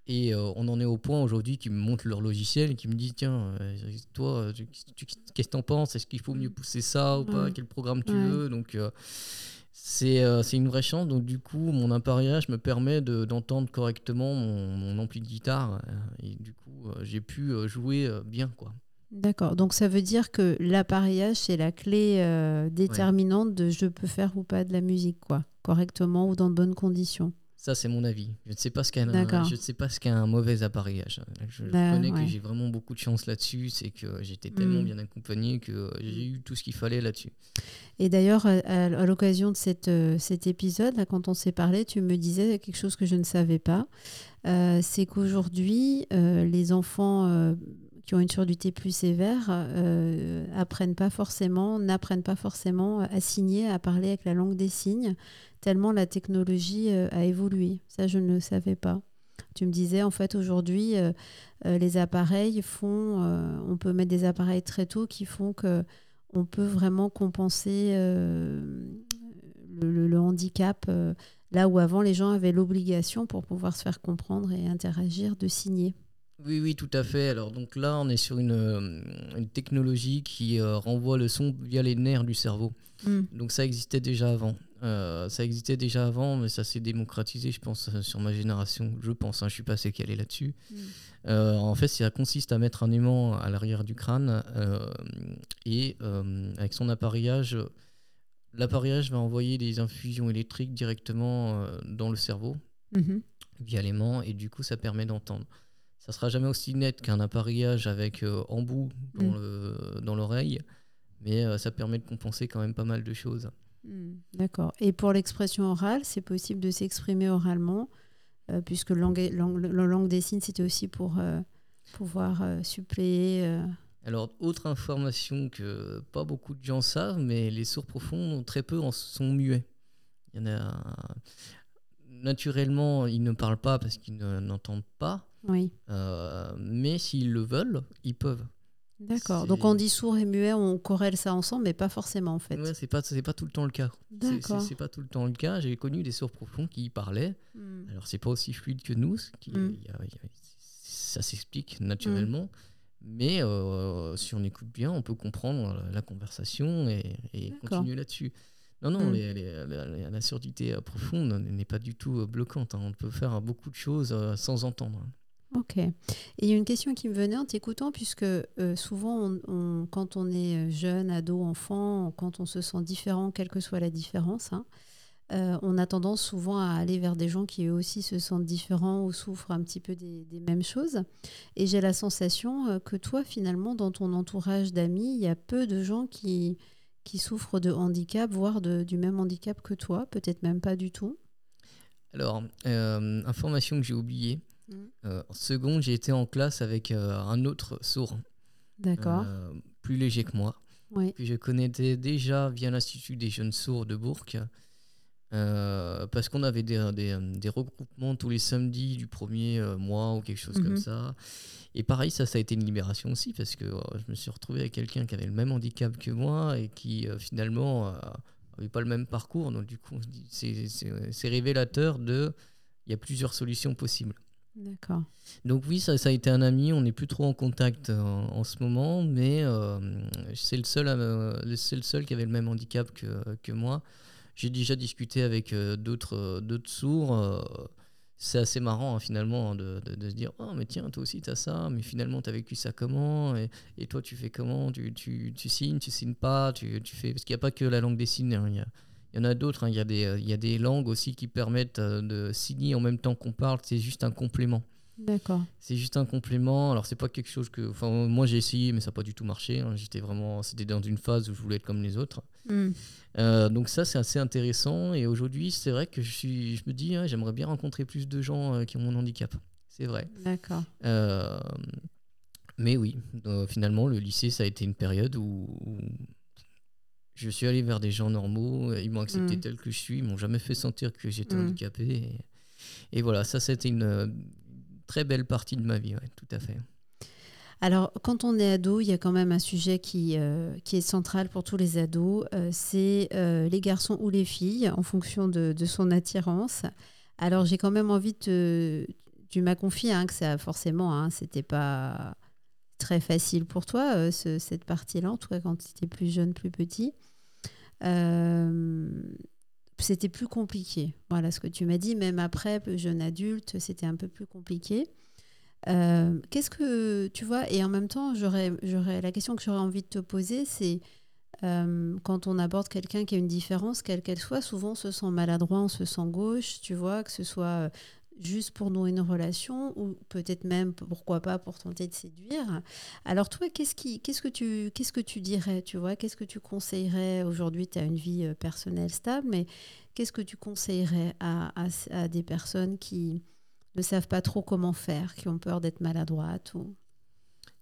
Et euh, on en est au point aujourd'hui qu'ils me montrent leur logiciel et qu'ils me disent « Tiens, euh, toi, tu, tu, qu'est-ce que t'en penses ? Est-ce qu'il faut mieux pousser ça ou pas ? Ouais. Quel programme tu ouais. veux ?» Donc... Euh, C'est, euh, c'est une vraie chance, donc du coup mon appareillage me permet de, d'entendre correctement mon, mon ampli de guitare et du coup euh, j'ai pu euh, jouer euh, bien quoi. D'accord, donc ça veut dire que l'appareillage c'est la clé euh, déterminante ouais. de je peux faire ou pas de la musique quoi, correctement ou dans de bonnes conditions. Ça c'est mon avis, je ne sais pas ce qu'est un, je ne sais pas ce qu'est un mauvais appareillage. Je bah, reconnais ouais. que j'ai vraiment beaucoup de chance là-dessus, c'est que j'étais tellement mmh. bien accompagné que j'ai eu tout ce qu'il fallait là-dessus. Et d'ailleurs, à, à l'occasion de cette, cet épisode, là, quand on s'est parlé, tu me disais quelque chose que je ne savais pas, euh, c'est qu'aujourd'hui, euh, les enfants euh, qui ont une surdité plus sévère euh, apprennent pas forcément, n'apprennent pas forcément à signer, à parler avec la langue des signes, tellement la technologie euh, a évolué. Ça, je ne le savais pas. Tu me disais, en fait, aujourd'hui, euh, euh, les appareils font... Euh, on peut mettre des appareils très tôt qui font qu'on peut vraiment compenser euh, le, le, le handicap, euh, là où avant, les gens avaient l'obligation, pour pouvoir se faire comprendre et interagir, de signer. Oui, oui, tout à fait. Alors, donc là, on est sur une, une technologie qui euh, renvoie le son via les nerfs du cerveau. Mm. Donc, ça existait déjà avant. Euh, ça existait déjà avant, mais ça s'est démocratisé, je pense, euh, sur ma génération. Je pense, hein, je suis pas assez calé là-dessus. Mmh. Euh, en fait, ça consiste à mettre un aimant à l'arrière du crâne euh, et euh, avec son appareillage, l'appareillage va envoyer des infusions électriques directement euh, dans le cerveau mmh. via l'aimant et du coup, ça permet d'entendre. Ça sera jamais aussi net qu'un appareillage avec euh, embout dans, mmh. le, dans l'oreille, mais euh, ça permet de compenser quand même pas mal de choses. D'accord. Et pour l'expression orale, c'est possible de s'exprimer oralement, euh, puisque la langue, langue, langue des signes, c'était aussi pour euh, pouvoir euh, suppléer. Euh... Alors, autre information que pas beaucoup de gens savent, mais les sourds profonds, très peu en sont muets. Il y en a... Naturellement, ils ne parlent pas parce qu'ils ne, n'entendent pas, oui. euh, mais s'ils le veulent, ils peuvent. D'accord, c'est... donc on dit sourd et muet, on corrèle ça ensemble, mais pas forcément en fait. Ouais, c'est pas, c'est pas tout le temps le cas. D'accord. C'est, c'est, c'est pas tout le temps le cas. J'ai connu des sourds profonds qui y parlaient. Mm. Alors c'est pas aussi fluide que nous, qui, mm. y a, y a, ça s'explique naturellement, mm. mais euh, si on écoute bien, on peut comprendre la, la conversation et, et continuer là-dessus. Non, non, mm. les, les, la, la surdité profonde n'est pas du tout bloquante. Hein. On peut faire beaucoup de choses sans entendre. Ok. Et il y a une question qui me venait en t'écoutant, puisque euh, souvent, on, on, quand on est jeune, ado, enfant, quand on se sent différent, quelle que soit la différence, hein, euh, on a tendance souvent à aller vers des gens qui eux aussi se sentent différents ou souffrent un petit peu des, des mêmes choses. Et j'ai la sensation que toi, finalement, dans ton entourage d'amis, il y a peu de gens qui, qui souffrent de handicap, voire de, du même handicap que toi, peut-être même pas du tout. Alors, euh, information que j'ai oubliée. Euh, en seconde, j'ai été en classe avec euh, un autre sourd, D'accord. Euh, plus léger que moi, oui. que je connaissais déjà via l'Institut des Jeunes Sourds de Bourg, euh, parce qu'on avait des, des, des regroupements tous les samedis du premier euh, mois ou quelque chose mm-hmm. comme ça. Et pareil, ça, ça a été une libération aussi, parce que euh, je me suis retrouvé avec quelqu'un qui avait le même handicap que moi et qui euh, finalement euh, avait pas le même parcours. Donc du coup, c'est, c'est, c'est révélateur de, il y a plusieurs solutions possibles. D'accord. Donc oui, ça, ça a été un ami. On n'est plus trop en contact en, en ce moment, mais euh, c'est le seul, euh, c'est le seul qui avait le même handicap que, que moi. J'ai déjà discuté avec euh, d'autres, d'autres sourds. Euh, c'est assez marrant hein, finalement de, de, de se dire, oh mais tiens, toi aussi t'as ça, mais finalement t'as vécu ça comment et, et toi tu fais comment, tu, tu, tu signes, tu signes pas, tu, tu fais parce qu'il n'y a pas que la langue des signes. Hein, y a, Il y en a d'autres, hein. il, y a des, il y a des langues aussi qui permettent de signer en même temps qu'on parle, c'est juste un complément. D'accord. C'est juste un complément, alors c'est pas quelque chose que... Enfin, moi j'ai essayé, mais ça n'a pas du tout marché, hein. J'étais vraiment... C'était dans une phase où je voulais être comme les autres. Mm. Euh, donc ça, c'est assez intéressant, et aujourd'hui, c'est vrai que je, suis... je me dis, hein, j'aimerais bien rencontrer plus de gens euh, qui ont mon handicap, c'est vrai. D'accord. Euh... Mais oui, euh, finalement, le lycée, ça a été une période où... où... je suis allé vers des gens normaux, ils m'ont accepté mmh. tel que je suis, ils m'ont jamais fait sentir que j'étais mmh. handicapé. Et, et voilà, ça c'était une très belle partie de ma vie, ouais, tout à fait. Alors, quand on est ado, il y a quand même un sujet qui, euh, qui est central pour tous les ados, euh, c'est euh, les garçons ou les filles, en fonction de, de son attirance. Alors, j'ai quand même envie de... Tu m'as confié hein, que ça, forcément, hein, c'était pas très facile pour toi, euh, ce, cette partie-là, en tout cas quand tu étais plus jeune, plus petit. Euh, c'était plus compliqué. Voilà ce que tu m'as dit. Même après, jeune adulte, c'était un peu plus compliqué. Euh, qu'est-ce que tu vois ? Et en même temps, j'aurais, j'aurais, la question que j'aurais envie de te poser, c'est euh, quand on aborde quelqu'un qui a une différence, quelle qu'elle soit, souvent on se sent maladroit, on se sent gauche, tu vois, que ce soit juste pour nouer une relation ou peut-être même, pourquoi pas, pour tenter de séduire. Alors toi, qu'est-ce, qui, qu'est-ce, que, tu, qu'est-ce que tu dirais, tu vois ? Qu'est-ce que tu conseillerais ? Aujourd'hui, tu as une vie personnelle stable, mais qu'est-ce que tu conseillerais à, à, à des personnes qui ne savent pas trop comment faire, qui ont peur d'être maladroites ou...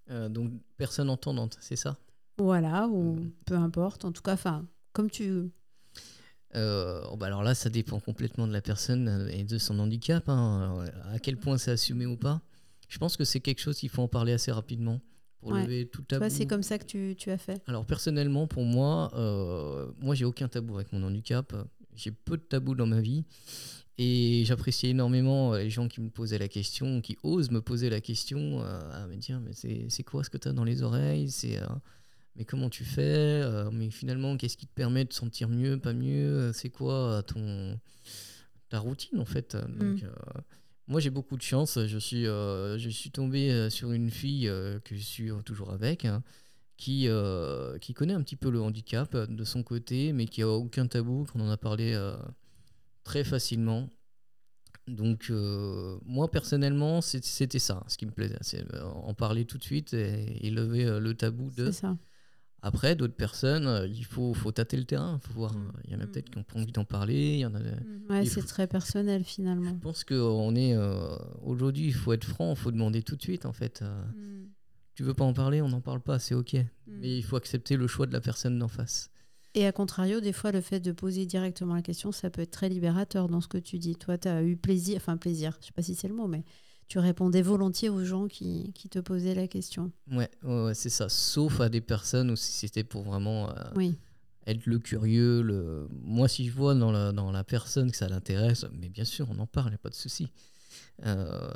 euh, Donc, personne entendante, c'est ça ? Voilà, ou euh... peu importe, en tout cas, enfin, comme tu... Euh, bah alors là, ça dépend complètement de la personne et de son handicap, hein. Alors, à quel point c'est assumé ou pas. Je pense que c'est quelque chose qu'il faut en parler assez rapidement pour ouais. lever tout tabou. Toi, c'est comme ça que tu, tu as fait. Alors personnellement, pour moi, euh, moi j'ai aucun tabou avec mon handicap. J'ai peu de tabous dans ma vie et j'apprécie énormément les gens qui me posaient la question, qui osent me poser la question, euh, à me dire mais c'est, c'est quoi ce que t'as dans les oreilles, c'est... Euh, mais comment tu fais euh, mais finalement, qu'est-ce qui te permet de sentir mieux, pas mieux ? C'est quoi ton, ta routine, en fait ? Donc, mm. euh, moi, j'ai beaucoup de chance. Je suis, euh, je suis tombé sur une fille euh, que je suis toujours avec, hein, qui, euh, qui connaît un petit peu le handicap de son côté, mais qui n'a aucun tabou, qu'on en a parlé euh, très facilement. Donc, euh, moi, personnellement, c'était ça, ce qui me plaisait. C'est en parler tout de suite et, et lever le tabou de... C'est ça. Après, d'autres personnes, il faut, faut tâter le terrain. Faut voir. Il y en a peut-être qui n'ont pas envie d'en parler. Il y en a... ouais, c'est faut... très personnel, finalement. Je pense qu'on est... Euh, aujourd'hui, il faut être franc, il faut demander tout de suite, en fait. Euh, mm. Tu veux pas en parler, on n'en parle pas, c'est OK. Mm. Mais il faut accepter le choix de la personne d'en face. Et à contrario, des fois, le fait de poser directement la question, ça peut être très libérateur dans ce que tu dis. Toi, tu as eu plaisir... Enfin, plaisir, je ne sais pas si c'est le mot, mais... Tu répondais volontiers aux gens qui, qui te posaient la question. Ouais, ouais, c'est ça. Sauf à des personnes où c'était pour vraiment euh, oui. être le curieux. Le... Moi, si je vois dans la, dans la personne que ça l'intéresse, mais bien sûr, on en parle, il n'y a pas de souci. Euh,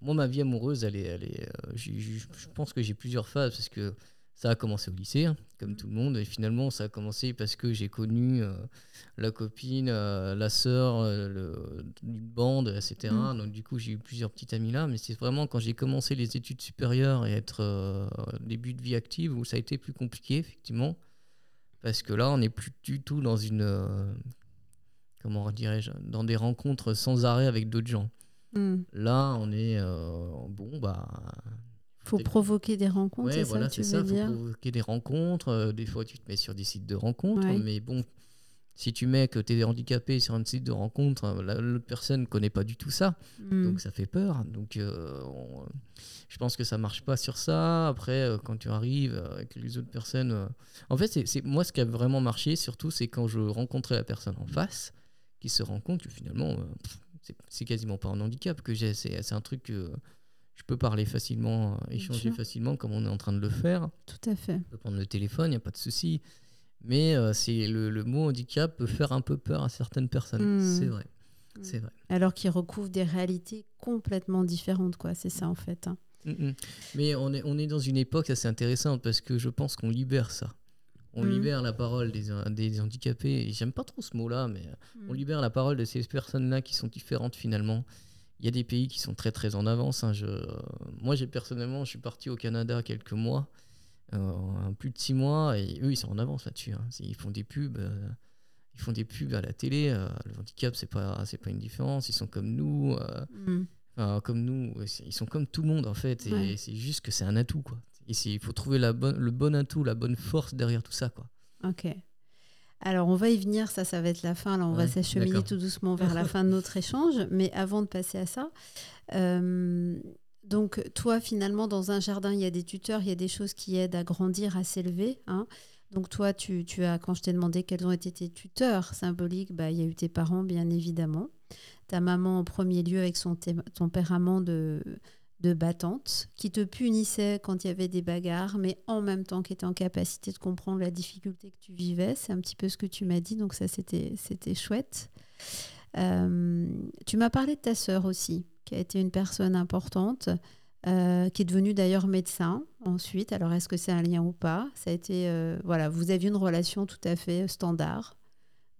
moi, ma vie amoureuse, elle est, elle est, euh, je pense que j'ai plusieurs phases parce que ça a commencé au lycée, hein, comme mmh. tout le monde. Et finalement, ça a commencé parce que j'ai connu euh, la copine, euh, la sœur, euh, une bande, et cetera. Mmh. Donc, du coup, j'ai eu plusieurs petites amies là. Mais c'est vraiment quand j'ai commencé les études supérieures et être euh, début de vie active où ça a été plus compliqué, effectivement. Parce que là, on n'est plus du tout dans une... Euh, comment dirais-je ? Dans des rencontres sans arrêt avec d'autres gens. Mmh. Là, on est... Euh, bon, bah... Faut provoquer des rencontres, ouais, c'est voilà, ça que tu veux dire ? Faut provoquer des rencontres. Des fois, tu te mets sur des sites de rencontres. Ouais. Mais bon, si tu mets que tu es handicapé sur un site de rencontres, l'autre personne ne connaît pas du tout ça. Mm. Donc, ça fait peur. Donc, euh, on... je pense que ça ne marche pas sur ça. Après, quand tu arrives avec les autres personnes... En fait, c'est, c'est... moi, ce qui a vraiment marché, surtout, c'est quand je rencontrais la personne en face, qui se rend compte que finalement, pff, c'est, c'est quasiment pas un handicap que j'ai. C'est, c'est un truc... que... Je peux parler facilement, euh, échanger facilement comme on est en train de le faire. Tout à fait. On peut prendre le téléphone, il n'y a pas de souci. Mais euh, c'est le, le mot handicap peut faire un peu peur à certaines personnes. Mmh. C'est vrai. Mmh. C'est vrai. Alors qu'il recouvre des réalités complètement différentes, quoi. C'est ça, en fait. Hein. Mmh. Mais on est, on est dans une époque assez intéressante parce que je pense qu'on libère ça. On mmh. libère la parole des, des handicapés. Et j'aime pas trop ce mot-là, mais mmh. on libère la parole de ces personnes-là qui sont différentes, finalement. Il y a des pays qui sont très, très en avance. Hein. Je, euh, moi, j'ai, personnellement, je suis parti au Canada quelques mois, euh, plus de six mois, et eux, ils sont en avance là-dessus. Hein. Ils font des pubs, euh, ils font des pubs à la télé, euh, le handicap c'est pas c'est pas une différence, ils sont comme nous, euh, mm. euh, comme nous, ils sont comme tout le monde en fait, et ouais. c'est juste que c'est un atout quoi. Et c'est, il faut trouver la bonne, le bon atout, la bonne force derrière tout ça quoi. Ok. Alors on va y venir, ça ça va être la fin, là on ouais, va s'acheminer d'accord. tout doucement vers la fin de notre échange, mais avant de passer à ça, euh, donc toi finalement dans un jardin il y a des tuteurs, il y a des choses qui aident à grandir, à s'élever, hein. Donc toi tu, tu as, quand je t'ai demandé quels ont été tes tuteurs symboliques, bah, il y a eu tes parents bien évidemment, ta maman en premier lieu avec son thé- tempérament de... de battante, qui te punissait quand il y avait des bagarres, mais en même temps qui était en capacité de comprendre la difficulté que tu vivais. C'est un petit peu ce que tu m'as dit, donc ça, c'était, c'était chouette. Euh, tu m'as parlé de ta sœur aussi, qui a été une personne importante, euh, qui est devenue d'ailleurs médecin ensuite. Alors, est-ce que c'est un lien ou pas ? Ça a été, euh, voilà, vous aviez une relation tout à fait standard,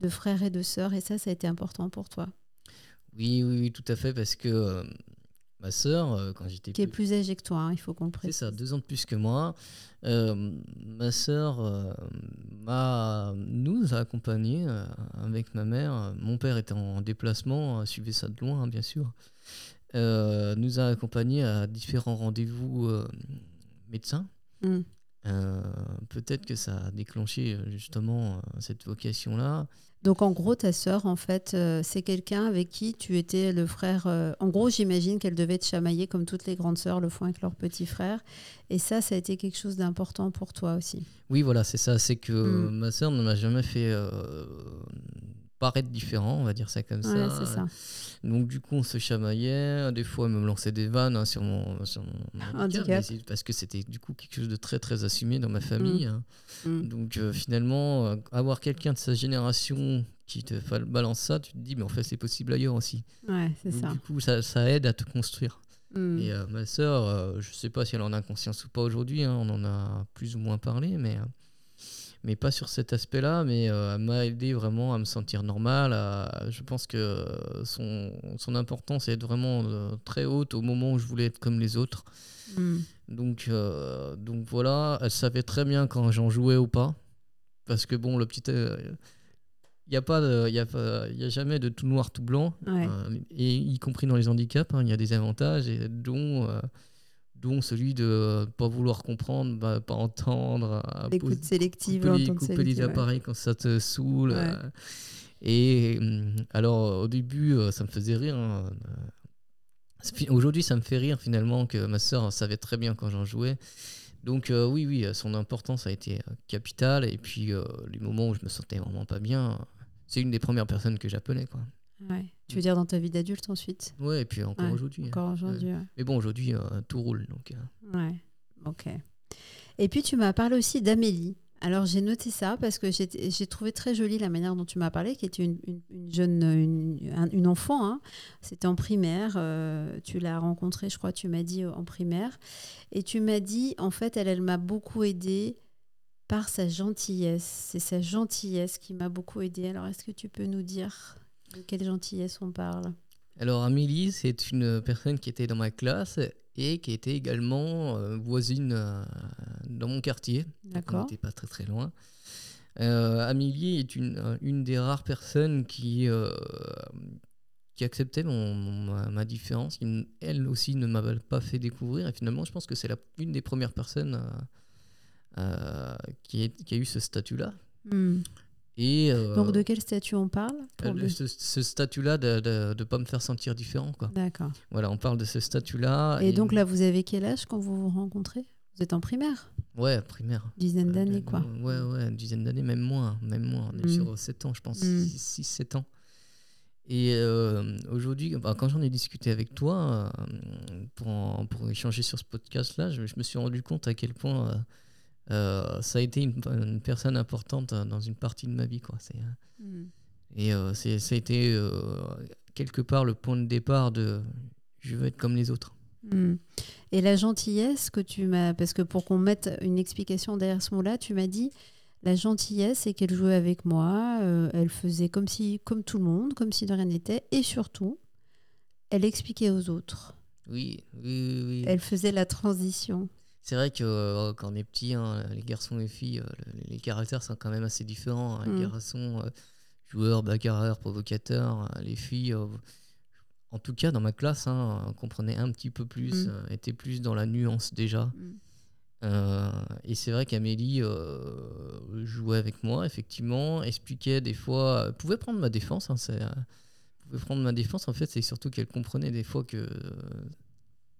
de frères et de sœurs, et ça, ça a été important pour toi. Oui, oui, oui tout à fait, parce que... Euh... Ma sœur, euh, quand j'étais... Qui est plus âgée que toi, hein, il faut qu'on le précise. C'est ça, deux ans de plus que moi. Euh, ma sœur euh, m'a, nous a accompagnés euh, avec ma mère. Mon père était en déplacement, euh, suivait ça de loin, hein, bien sûr. Euh, nous a accompagnés à différents rendez-vous euh, médecins. Mm. Euh, peut-être que ça a déclenché justement euh, cette vocation-là. Donc en gros, ta sœur, en fait, euh, c'est quelqu'un avec qui tu étais le frère... Euh, en gros, j'imagine qu'elle devait te chamailler comme toutes les grandes sœurs le font avec leurs petits frères. Et ça, ça a été quelque chose d'important pour toi aussi. Oui, voilà, c'est ça. C'est que mmh. ma sœur ne m'a jamais fait euh, paraître différent, on va dire ça comme ouais, ça. C'est ça. Donc du coup, on se chamaillait. Des fois, elle me lançait des vannes hein, sur mon, sur mon handicap. handicap. Parce que c'était du coup quelque chose de très, très assumé dans ma famille. Mmh. Hein. Mmh. Donc euh, finalement, euh, avoir quelqu'un de sa génération qui te balance ça, tu te dis mais en fait c'est possible ailleurs aussi. Ouais, c'est donc, ça. Du coup ça, ça aide à te construire. Mm. Et euh, ma sœur, euh, je sais pas si elle en a conscience ou pas aujourd'hui, hein, on en a plus ou moins parlé, mais mais pas sur cet aspect-là, mais euh, elle m'a aidé vraiment à me sentir normal. À, je pense que son son importance est vraiment euh, très haute au moment où je voulais être comme les autres. Mm. Donc euh, donc voilà, elle savait très bien quand j'en jouais ou pas, parce que bon le petit euh, Il n'y a, a, a jamais de tout noir, tout blanc, ouais. euh, et y compris dans les handicaps. Il hein, y a des avantages, et dont, euh, dont celui de ne pas vouloir comprendre, ne bah, pas entendre, l'écoute sélective, couper, couper sélective, les appareils ouais. quand ça te saoule. Ouais. Euh, et alors, au début, ça me faisait rire. Hein. Aujourd'hui, ça me fait rire finalement que ma sœur savait très bien quand j'en jouais. Donc euh, oui, oui, son importance a été capitale. Et puis, euh, les moments où je me sentais vraiment pas bien... C'est une des premières personnes que j'appelais, quoi. Ouais. Tu veux dire dans ta vie d'adulte ensuite ? Ouais, et puis encore ouais, aujourd'hui. Encore hein. aujourd'hui. Ouais. Mais bon, aujourd'hui, euh, tout roule, donc. Euh... Ouais. Ok. Et puis tu m'as parlé aussi d'Amélie. Alors j'ai noté ça parce que j'ai, j'ai trouvé très jolie la manière dont tu m'as parlé, qui était une, une, une jeune, une, une enfant. Hein. C'était en primaire. Euh, tu l'as rencontrée, je crois, tu m'as dit en primaire. Et tu m'as dit, en fait, elle, elle m'a beaucoup aidée. Par sa gentillesse, c'est sa gentillesse qui m'a beaucoup aidée. Alors, est-ce que tu peux nous dire de quelle gentillesse on parle ? Alors, Amélie, c'est une personne qui était dans ma classe et qui était également euh, voisine euh, dans mon quartier. D'accord. On n'était pas très très loin. Euh, Amélie est une, une des rares personnes qui, euh, qui acceptait mon, mon, ma différence. Elle aussi ne m'a pas fait découvrir. Et finalement, je pense que c'est la, une des premières personnes... Euh, Euh, qui, est, qui a eu ce statut-là. Mm. Et, euh, donc de quel statut on parle pour euh, le... ce, ce statut-là de ne pas me faire sentir différent. Quoi. D'accord. Voilà, on parle de ce statut-là. Et, et donc là, vous avez quel âge quand vous vous rencontrez ? Vous êtes en primaire ? Ouais, primaire. Dizaine d'années, euh, quoi. Ouais, ouais, une dizaine d'années, même moins. Même moins. On est mm. sur sept ans, je pense, mm. six sept ans. Et euh, aujourd'hui, bah, quand j'en ai discuté avec toi, euh, pour, en, pour échanger sur ce podcast-là, je, je me suis rendu compte à quel point... Euh, Euh, ça a été une, une personne importante dans une partie de ma vie quoi. C'est, mm. et euh, c'est, ça a été euh, quelque part le point de départ de je veux être comme les autres. Mm. Et la gentillesse que tu m'as, parce que pour qu'on mette une explication derrière ce mot-là, tu m'as dit la gentillesse c'est qu'elle jouait avec moi, euh, elle faisait comme si, comme tout le monde, comme si de rien n'était, et surtout elle expliquait aux autres. Oui, oui, oui. Elle faisait la transition. C'est vrai que euh, quand on est petit, hein, les garçons et les filles, euh, les caractères sont quand même assez différents. Hein. Mmh. Les garçons euh, joueurs, bagarreurs, provocateurs. Les filles, euh, en tout cas dans ma classe, hein, comprenaient un petit peu plus, mmh. euh, étaient plus dans la nuance déjà. Mmh. Euh, et c'est vrai qu'Amélie euh, jouait avec moi, effectivement, expliquait des fois, euh, pouvait prendre ma défense, hein, c'est, euh, pouvait prendre ma défense, en fait, c'est surtout qu'elle comprenait des fois que euh,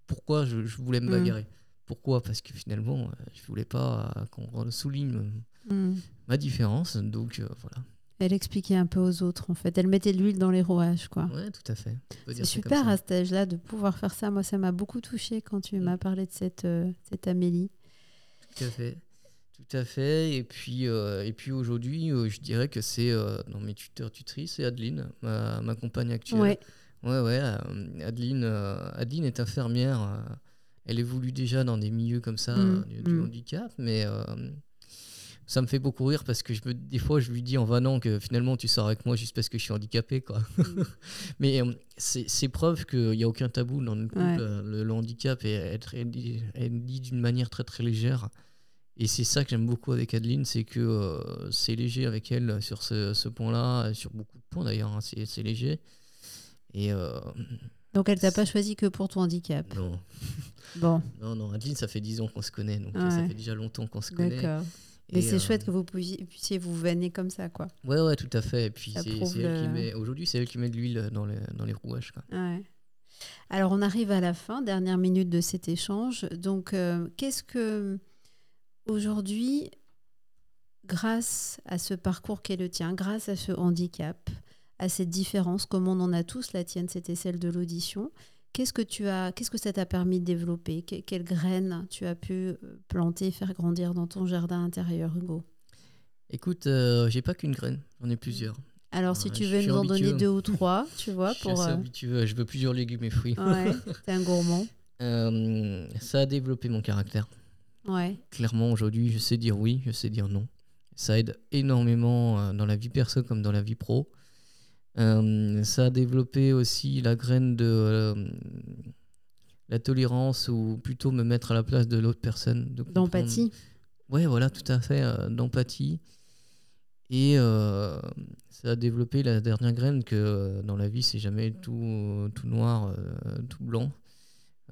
pourquoi je, je voulais me bagarrer. Mmh. Pourquoi ? Parce que finalement, euh, je voulais pas euh, qu'on souligne euh, mmh. ma différence, donc euh, voilà. Elle expliquait un peu aux autres, en fait. Elle mettait de l'huile dans les rouages, quoi. Oui, tout à fait. C'est super à cet âge-là de pouvoir faire ça. Moi, ça m'a beaucoup touchée quand tu mmh. m'as parlé de cette, euh, cette Amélie. Tout à fait. Tout à fait. Et puis, euh, et puis aujourd'hui, euh, je dirais que c'est euh, dans mes tuteurs, tutrices, c'est Adeline, ma, ma compagne actuelle. Ouais. Ouais, ouais. Euh, Adeline, euh, Adeline est infirmière. Euh, elle évolue déjà dans des milieux comme ça, mmh. euh, du mmh. handicap, mais... Euh, ça me fait beaucoup rire parce que je me, des fois, je lui dis en vannant que finalement, tu sors avec moi juste parce que je suis handicapé, quoi. Mmh. Mais euh, c'est, c'est preuve qu'il n'y a aucun tabou dans le couple. Ouais. Le, le handicap est, être, est dit, est dit d'une manière très, très légère. Et c'est ça que j'aime beaucoup avec Adeline, c'est que euh, c'est léger avec elle sur ce, ce point-là, sur beaucoup de points d'ailleurs, hein, c'est, c'est léger. Et... Euh, donc, elle ne t'a pas choisi que pour ton handicap. Non. Bon. Non, non, Adeline, ça fait dix ans qu'on se connaît, donc ouais. Ça fait déjà longtemps qu'on se connaît. D'accord. Mais et c'est euh... chouette que vous puissiez, puissiez vous vanner comme ça, quoi. Ouais, ouais, tout à fait. Et puis, c'est, c'est elle le... qui met... Aujourd'hui, c'est elle qui met de l'huile dans les, dans les rouages, quoi. Ouais. Alors, on arrive à la fin, dernière minute de cet échange. Donc, euh, qu'est-ce que, aujourd'hui, grâce à ce parcours qui est le tien, grâce à ce handicap, à cette différence, comme on en a tous, la tienne, c'était celle de l'audition, qu'est-ce que tu as, qu'est-ce que ça t'a permis de développer ? Que, Quelles graines tu as pu planter, faire grandir dans ton jardin intérieur, Hugo ? Écoute, euh, j'ai pas qu'une graine, j'en ai plusieurs. Alors, si euh, tu veux nous en donner deux ou trois, tu vois, je pour. Euh... habitué, je veux plusieurs légumes et fruits. Ouais, t'es un gourmand. euh, ça a développé mon caractère. Ouais. Clairement, aujourd'hui, je sais dire oui, je sais dire non. Ça aide énormément dans la vie perso comme dans la vie pro. Euh, ça a développé aussi la graine de euh, la tolérance, ou plutôt me mettre à la place de l'autre personne. De d'empathie. Ouais, voilà, tout à fait, euh, d'empathie. Et euh, ça a développé la dernière graine que euh, dans la vie, c'est jamais tout, euh, tout noir, euh, tout blanc.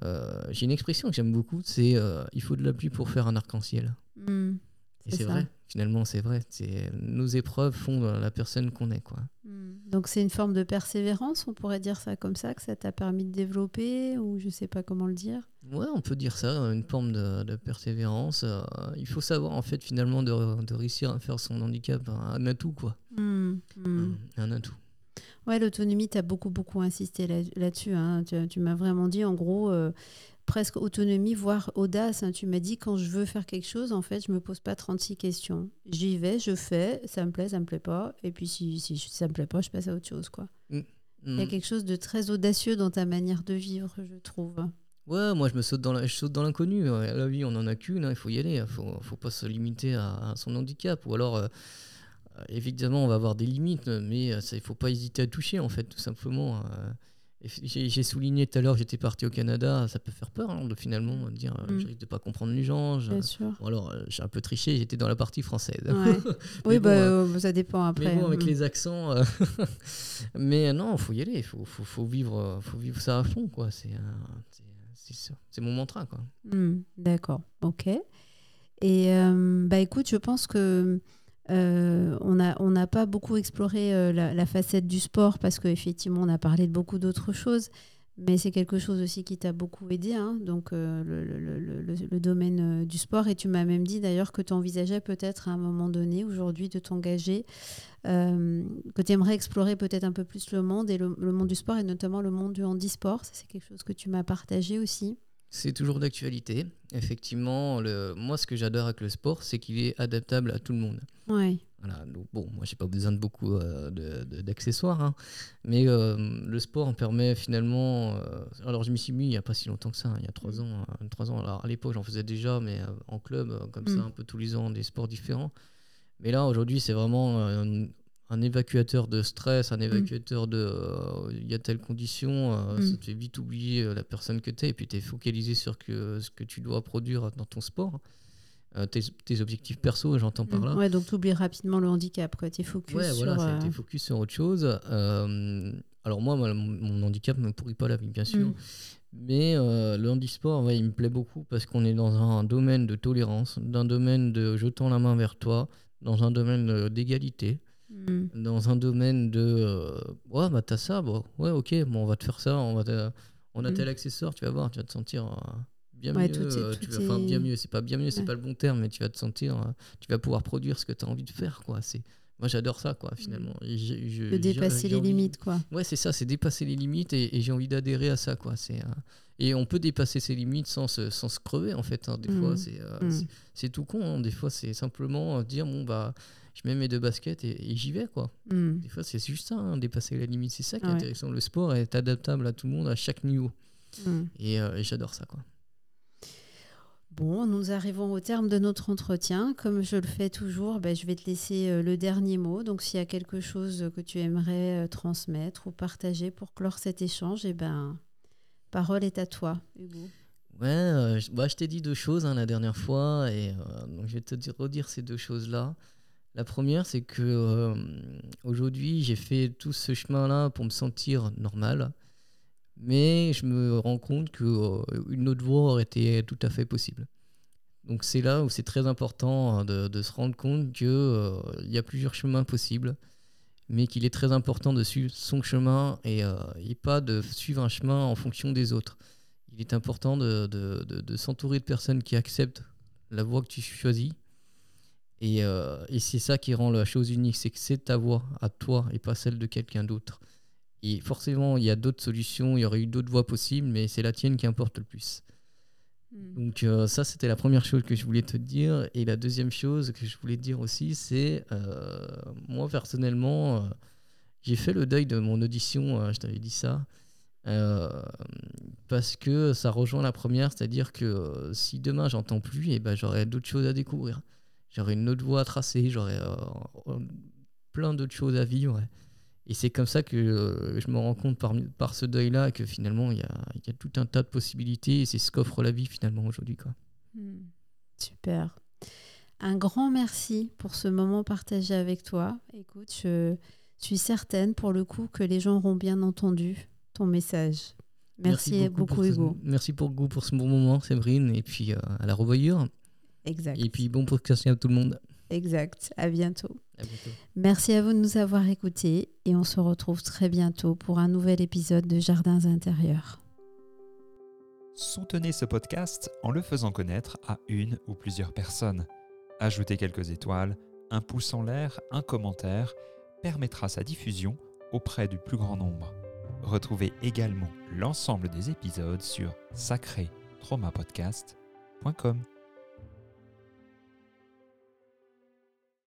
Euh, j'ai une expression que j'aime beaucoup, c'est euh, il faut de la pluie pour faire un arc-en-ciel. Mmh, c'est Et c'est ça. vrai. Finalement, c'est vrai. C'est... Nos épreuves font la personne qu'on est, quoi. Donc, c'est une forme de persévérance, on pourrait dire ça comme ça, que ça t'a permis de développer, ou je ne sais pas comment le dire. Ouais, on peut dire ça, une forme de, de persévérance. Euh, il faut savoir, en fait, finalement, de, de réussir à faire son handicap un atout, quoi. Mmh, mmh. Un atout. Ouais, l'autonomie, tu as beaucoup, beaucoup insisté là, là-dessus. Hein. Tu, tu m'as vraiment dit, en gros... Euh, presque autonomie, voire audace. Hein. Tu m'as dit, quand je veux faire quelque chose, en fait, je me pose pas trente-six questions. J'y vais, je fais, ça me plaît, ça me plaît pas. Et puis, si, si ça me plaît pas, je passe à autre chose, quoi. Mmh. Il y a quelque chose de très audacieux dans ta manière de vivre, je trouve. Ouais, moi, je me saute dans, la, je saute dans l'inconnu. La vie, on en a qu'une, hein. Il faut y aller. Il faut, faut pas se limiter à, à son handicap. Ou alors... Euh... Évidemment, on va avoir des limites, mais il ne faut pas hésiter à toucher, en fait, tout simplement. J'ai, j'ai souligné tout à l'heure que j'étais parti au Canada, ça peut faire peur, hein, de finalement dire mmh. je risque de ne pas comprendre les gens. Je... Bien sûr. Bon, alors, j'ai un peu triché, j'étais dans la partie française. Ouais. Oui, bon, bah, euh, ça dépend après. Mais bon, avec mmh. les accents. Euh... mais non, il faut y aller, il faut, faut, faut, vivre, faut vivre ça à fond, quoi. C'est, euh, c'est, c'est, ça. C'est mon mantra, quoi. Mmh, d'accord, ok. Et euh, bah, écoute, je pense que... Euh, on n'a on n'a pas beaucoup exploré euh, la, la facette du sport parce qu'effectivement on a parlé de beaucoup d'autres choses, mais c'est quelque chose aussi qui t'a beaucoup aidé, hein, donc euh, le, le, le, le domaine euh, du sport. Et tu m'as même dit d'ailleurs que tu envisageais peut-être à un moment donné aujourd'hui de t'engager, euh, que tu aimerais explorer peut-être un peu plus le monde et le, le monde du sport, et notamment le monde du handisport. Ça, c'est quelque chose que tu m'as partagé aussi. C'est toujours d'actualité. Effectivement, le... moi, ce que j'adore avec le sport, c'est qu'il est adaptable à tout le monde. Ouais. Voilà, donc, bon, moi, j'ai pas besoin de beaucoup euh, de, de, d'accessoires, hein. Mais euh, le sport permet finalement... Euh... Alors, je m'y suis mis il n'y a pas si longtemps que ça, hein, il y a trois ans. Hein, trois ans. Alors, à l'époque, j'en faisais déjà, mais euh, en club, euh, comme mm. ça, un peu tous les ans, des sports différents. Mais là, aujourd'hui, c'est vraiment euh, un, un évacuateur de stress, un évacuateur mm. de... Il euh, y a telle condition, euh, mm. ça te fait vite oublier euh, la personne que t'es, et puis t'es focalisé sur que, ce que tu dois produire dans ton sport. euh, tes, tes objectifs perso, j'entends par là. Ouais, donc tu oublies rapidement le handicap, quoi. T'es focus, ouais, sur, voilà, euh... t'es focus sur autre chose. Euh, alors moi, mon, mon handicap ne me pourrit pas la vie, bien sûr. Mm. Mais euh, le handisport, ouais, il me plaît beaucoup parce qu'on est dans un domaine de tolérance, d'un domaine de je tends la main vers toi, dans un domaine d'égalité, mm. dans un domaine de euh, ouais, bah t'as ça, bah, ouais, ok, bon, on va te faire ça, on, va te, on a mm. tel accessoire, tu vas voir, tu vas te sentir euh, bien ouais, mieux. Tout est, tout tu vas, est... enfin, bien mieux, c'est pas bien mieux, ouais. c'est pas le bon terme, mais tu vas te sentir, euh, tu vas pouvoir produire ce que t'as envie de faire, quoi. C'est... Moi, j'adore ça, quoi, finalement. Je, je, de dépasser j'ai, j'ai envie... les limites, quoi. Ouais, c'est ça, c'est dépasser les limites et, et j'ai envie d'adhérer à ça, quoi. C'est, euh... Et on peut dépasser ses limites sans se, sans se crever, en fait. Hein. Des mmh. fois, c'est, euh, mmh. c'est, c'est tout con. Hein. Des fois, c'est simplement dire, bon, bah, je mets mes deux baskets et, et j'y vais, quoi. Mmh. Des fois, c'est juste ça, hein, dépasser les limites. C'est ça qui est ouais. intéressant. Le sport est adaptable à tout le monde, à chaque niveau. Mmh. Et, euh, et j'adore ça, quoi. Bon, nous arrivons au terme de notre entretien. Comme je le fais toujours, ben, je vais te laisser euh, le dernier mot. Donc, s'il y a quelque chose que tu aimerais euh, transmettre ou partager pour clore cet échange, eh ben, parole est à toi, Hugo. Ouais, euh, je, bah, je t'ai dit deux choses hein, la dernière fois. Et, euh, donc je vais te dire, redire ces deux choses-là. La première, c'est que euh, aujourd'hui, j'ai fait tout ce chemin-là pour me sentir normal. Mais je me rends compte qu'une euh, autre voie aurait été tout à fait possible. Donc c'est là où c'est très important de, de se rendre compte qu'il euh, y a plusieurs chemins possibles, mais qu'il est très important de suivre son chemin et, euh, et pas de suivre un chemin en fonction des autres. Il est important de, de, de, de s'entourer de personnes qui acceptent la voie que tu choisis. Et, euh, et c'est ça qui rend la chose unique, c'est que c'est ta voie à toi et pas celle de quelqu'un d'autre. Et forcément, il y a d'autres solutions, il y aurait eu d'autres voies possibles, mais c'est la tienne qui importe le plus. Mmh. Donc euh, ça, c'était la première chose que je voulais te dire. Et la deuxième chose que je voulais te dire aussi, c'est euh, moi, personnellement, euh, j'ai fait le deuil de mon audition, euh, je t'avais dit ça, euh, parce que ça rejoint la première, c'est-à-dire que euh, si demain, j'entends plus, eh ben, j'aurais d'autres choses à découvrir. J'aurais une autre voie à tracer, j'aurais euh, plein d'autres choses à vivre. Ouais. Et c'est comme ça que euh, je me rends compte par, par ce deuil-là que finalement, il y, y a tout un tas de possibilités et c'est ce qu'offre la vie finalement aujourd'hui, quoi. Mmh. Super. Un grand merci pour ce moment partagé avec toi. Écoute, je suis certaine pour le coup que les gens auront bien entendu ton message. Merci, merci beaucoup, beaucoup Hugo. Ce, merci pour, pour ce bon moment, Séverine. Et puis euh, à la revoyure. Exact. Et puis bon podcast à tout le monde. Exact. À bientôt. À bientôt. Merci à vous de nous avoir écoutés et on se retrouve très bientôt pour un nouvel épisode de Jardins Intérieurs. Soutenez ce podcast en le faisant connaître à une ou plusieurs personnes. Ajoutez quelques étoiles, un pouce en l'air, un commentaire permettra sa diffusion auprès du plus grand nombre. Retrouvez également l'ensemble des épisodes sur sacrés traumas podcast point com.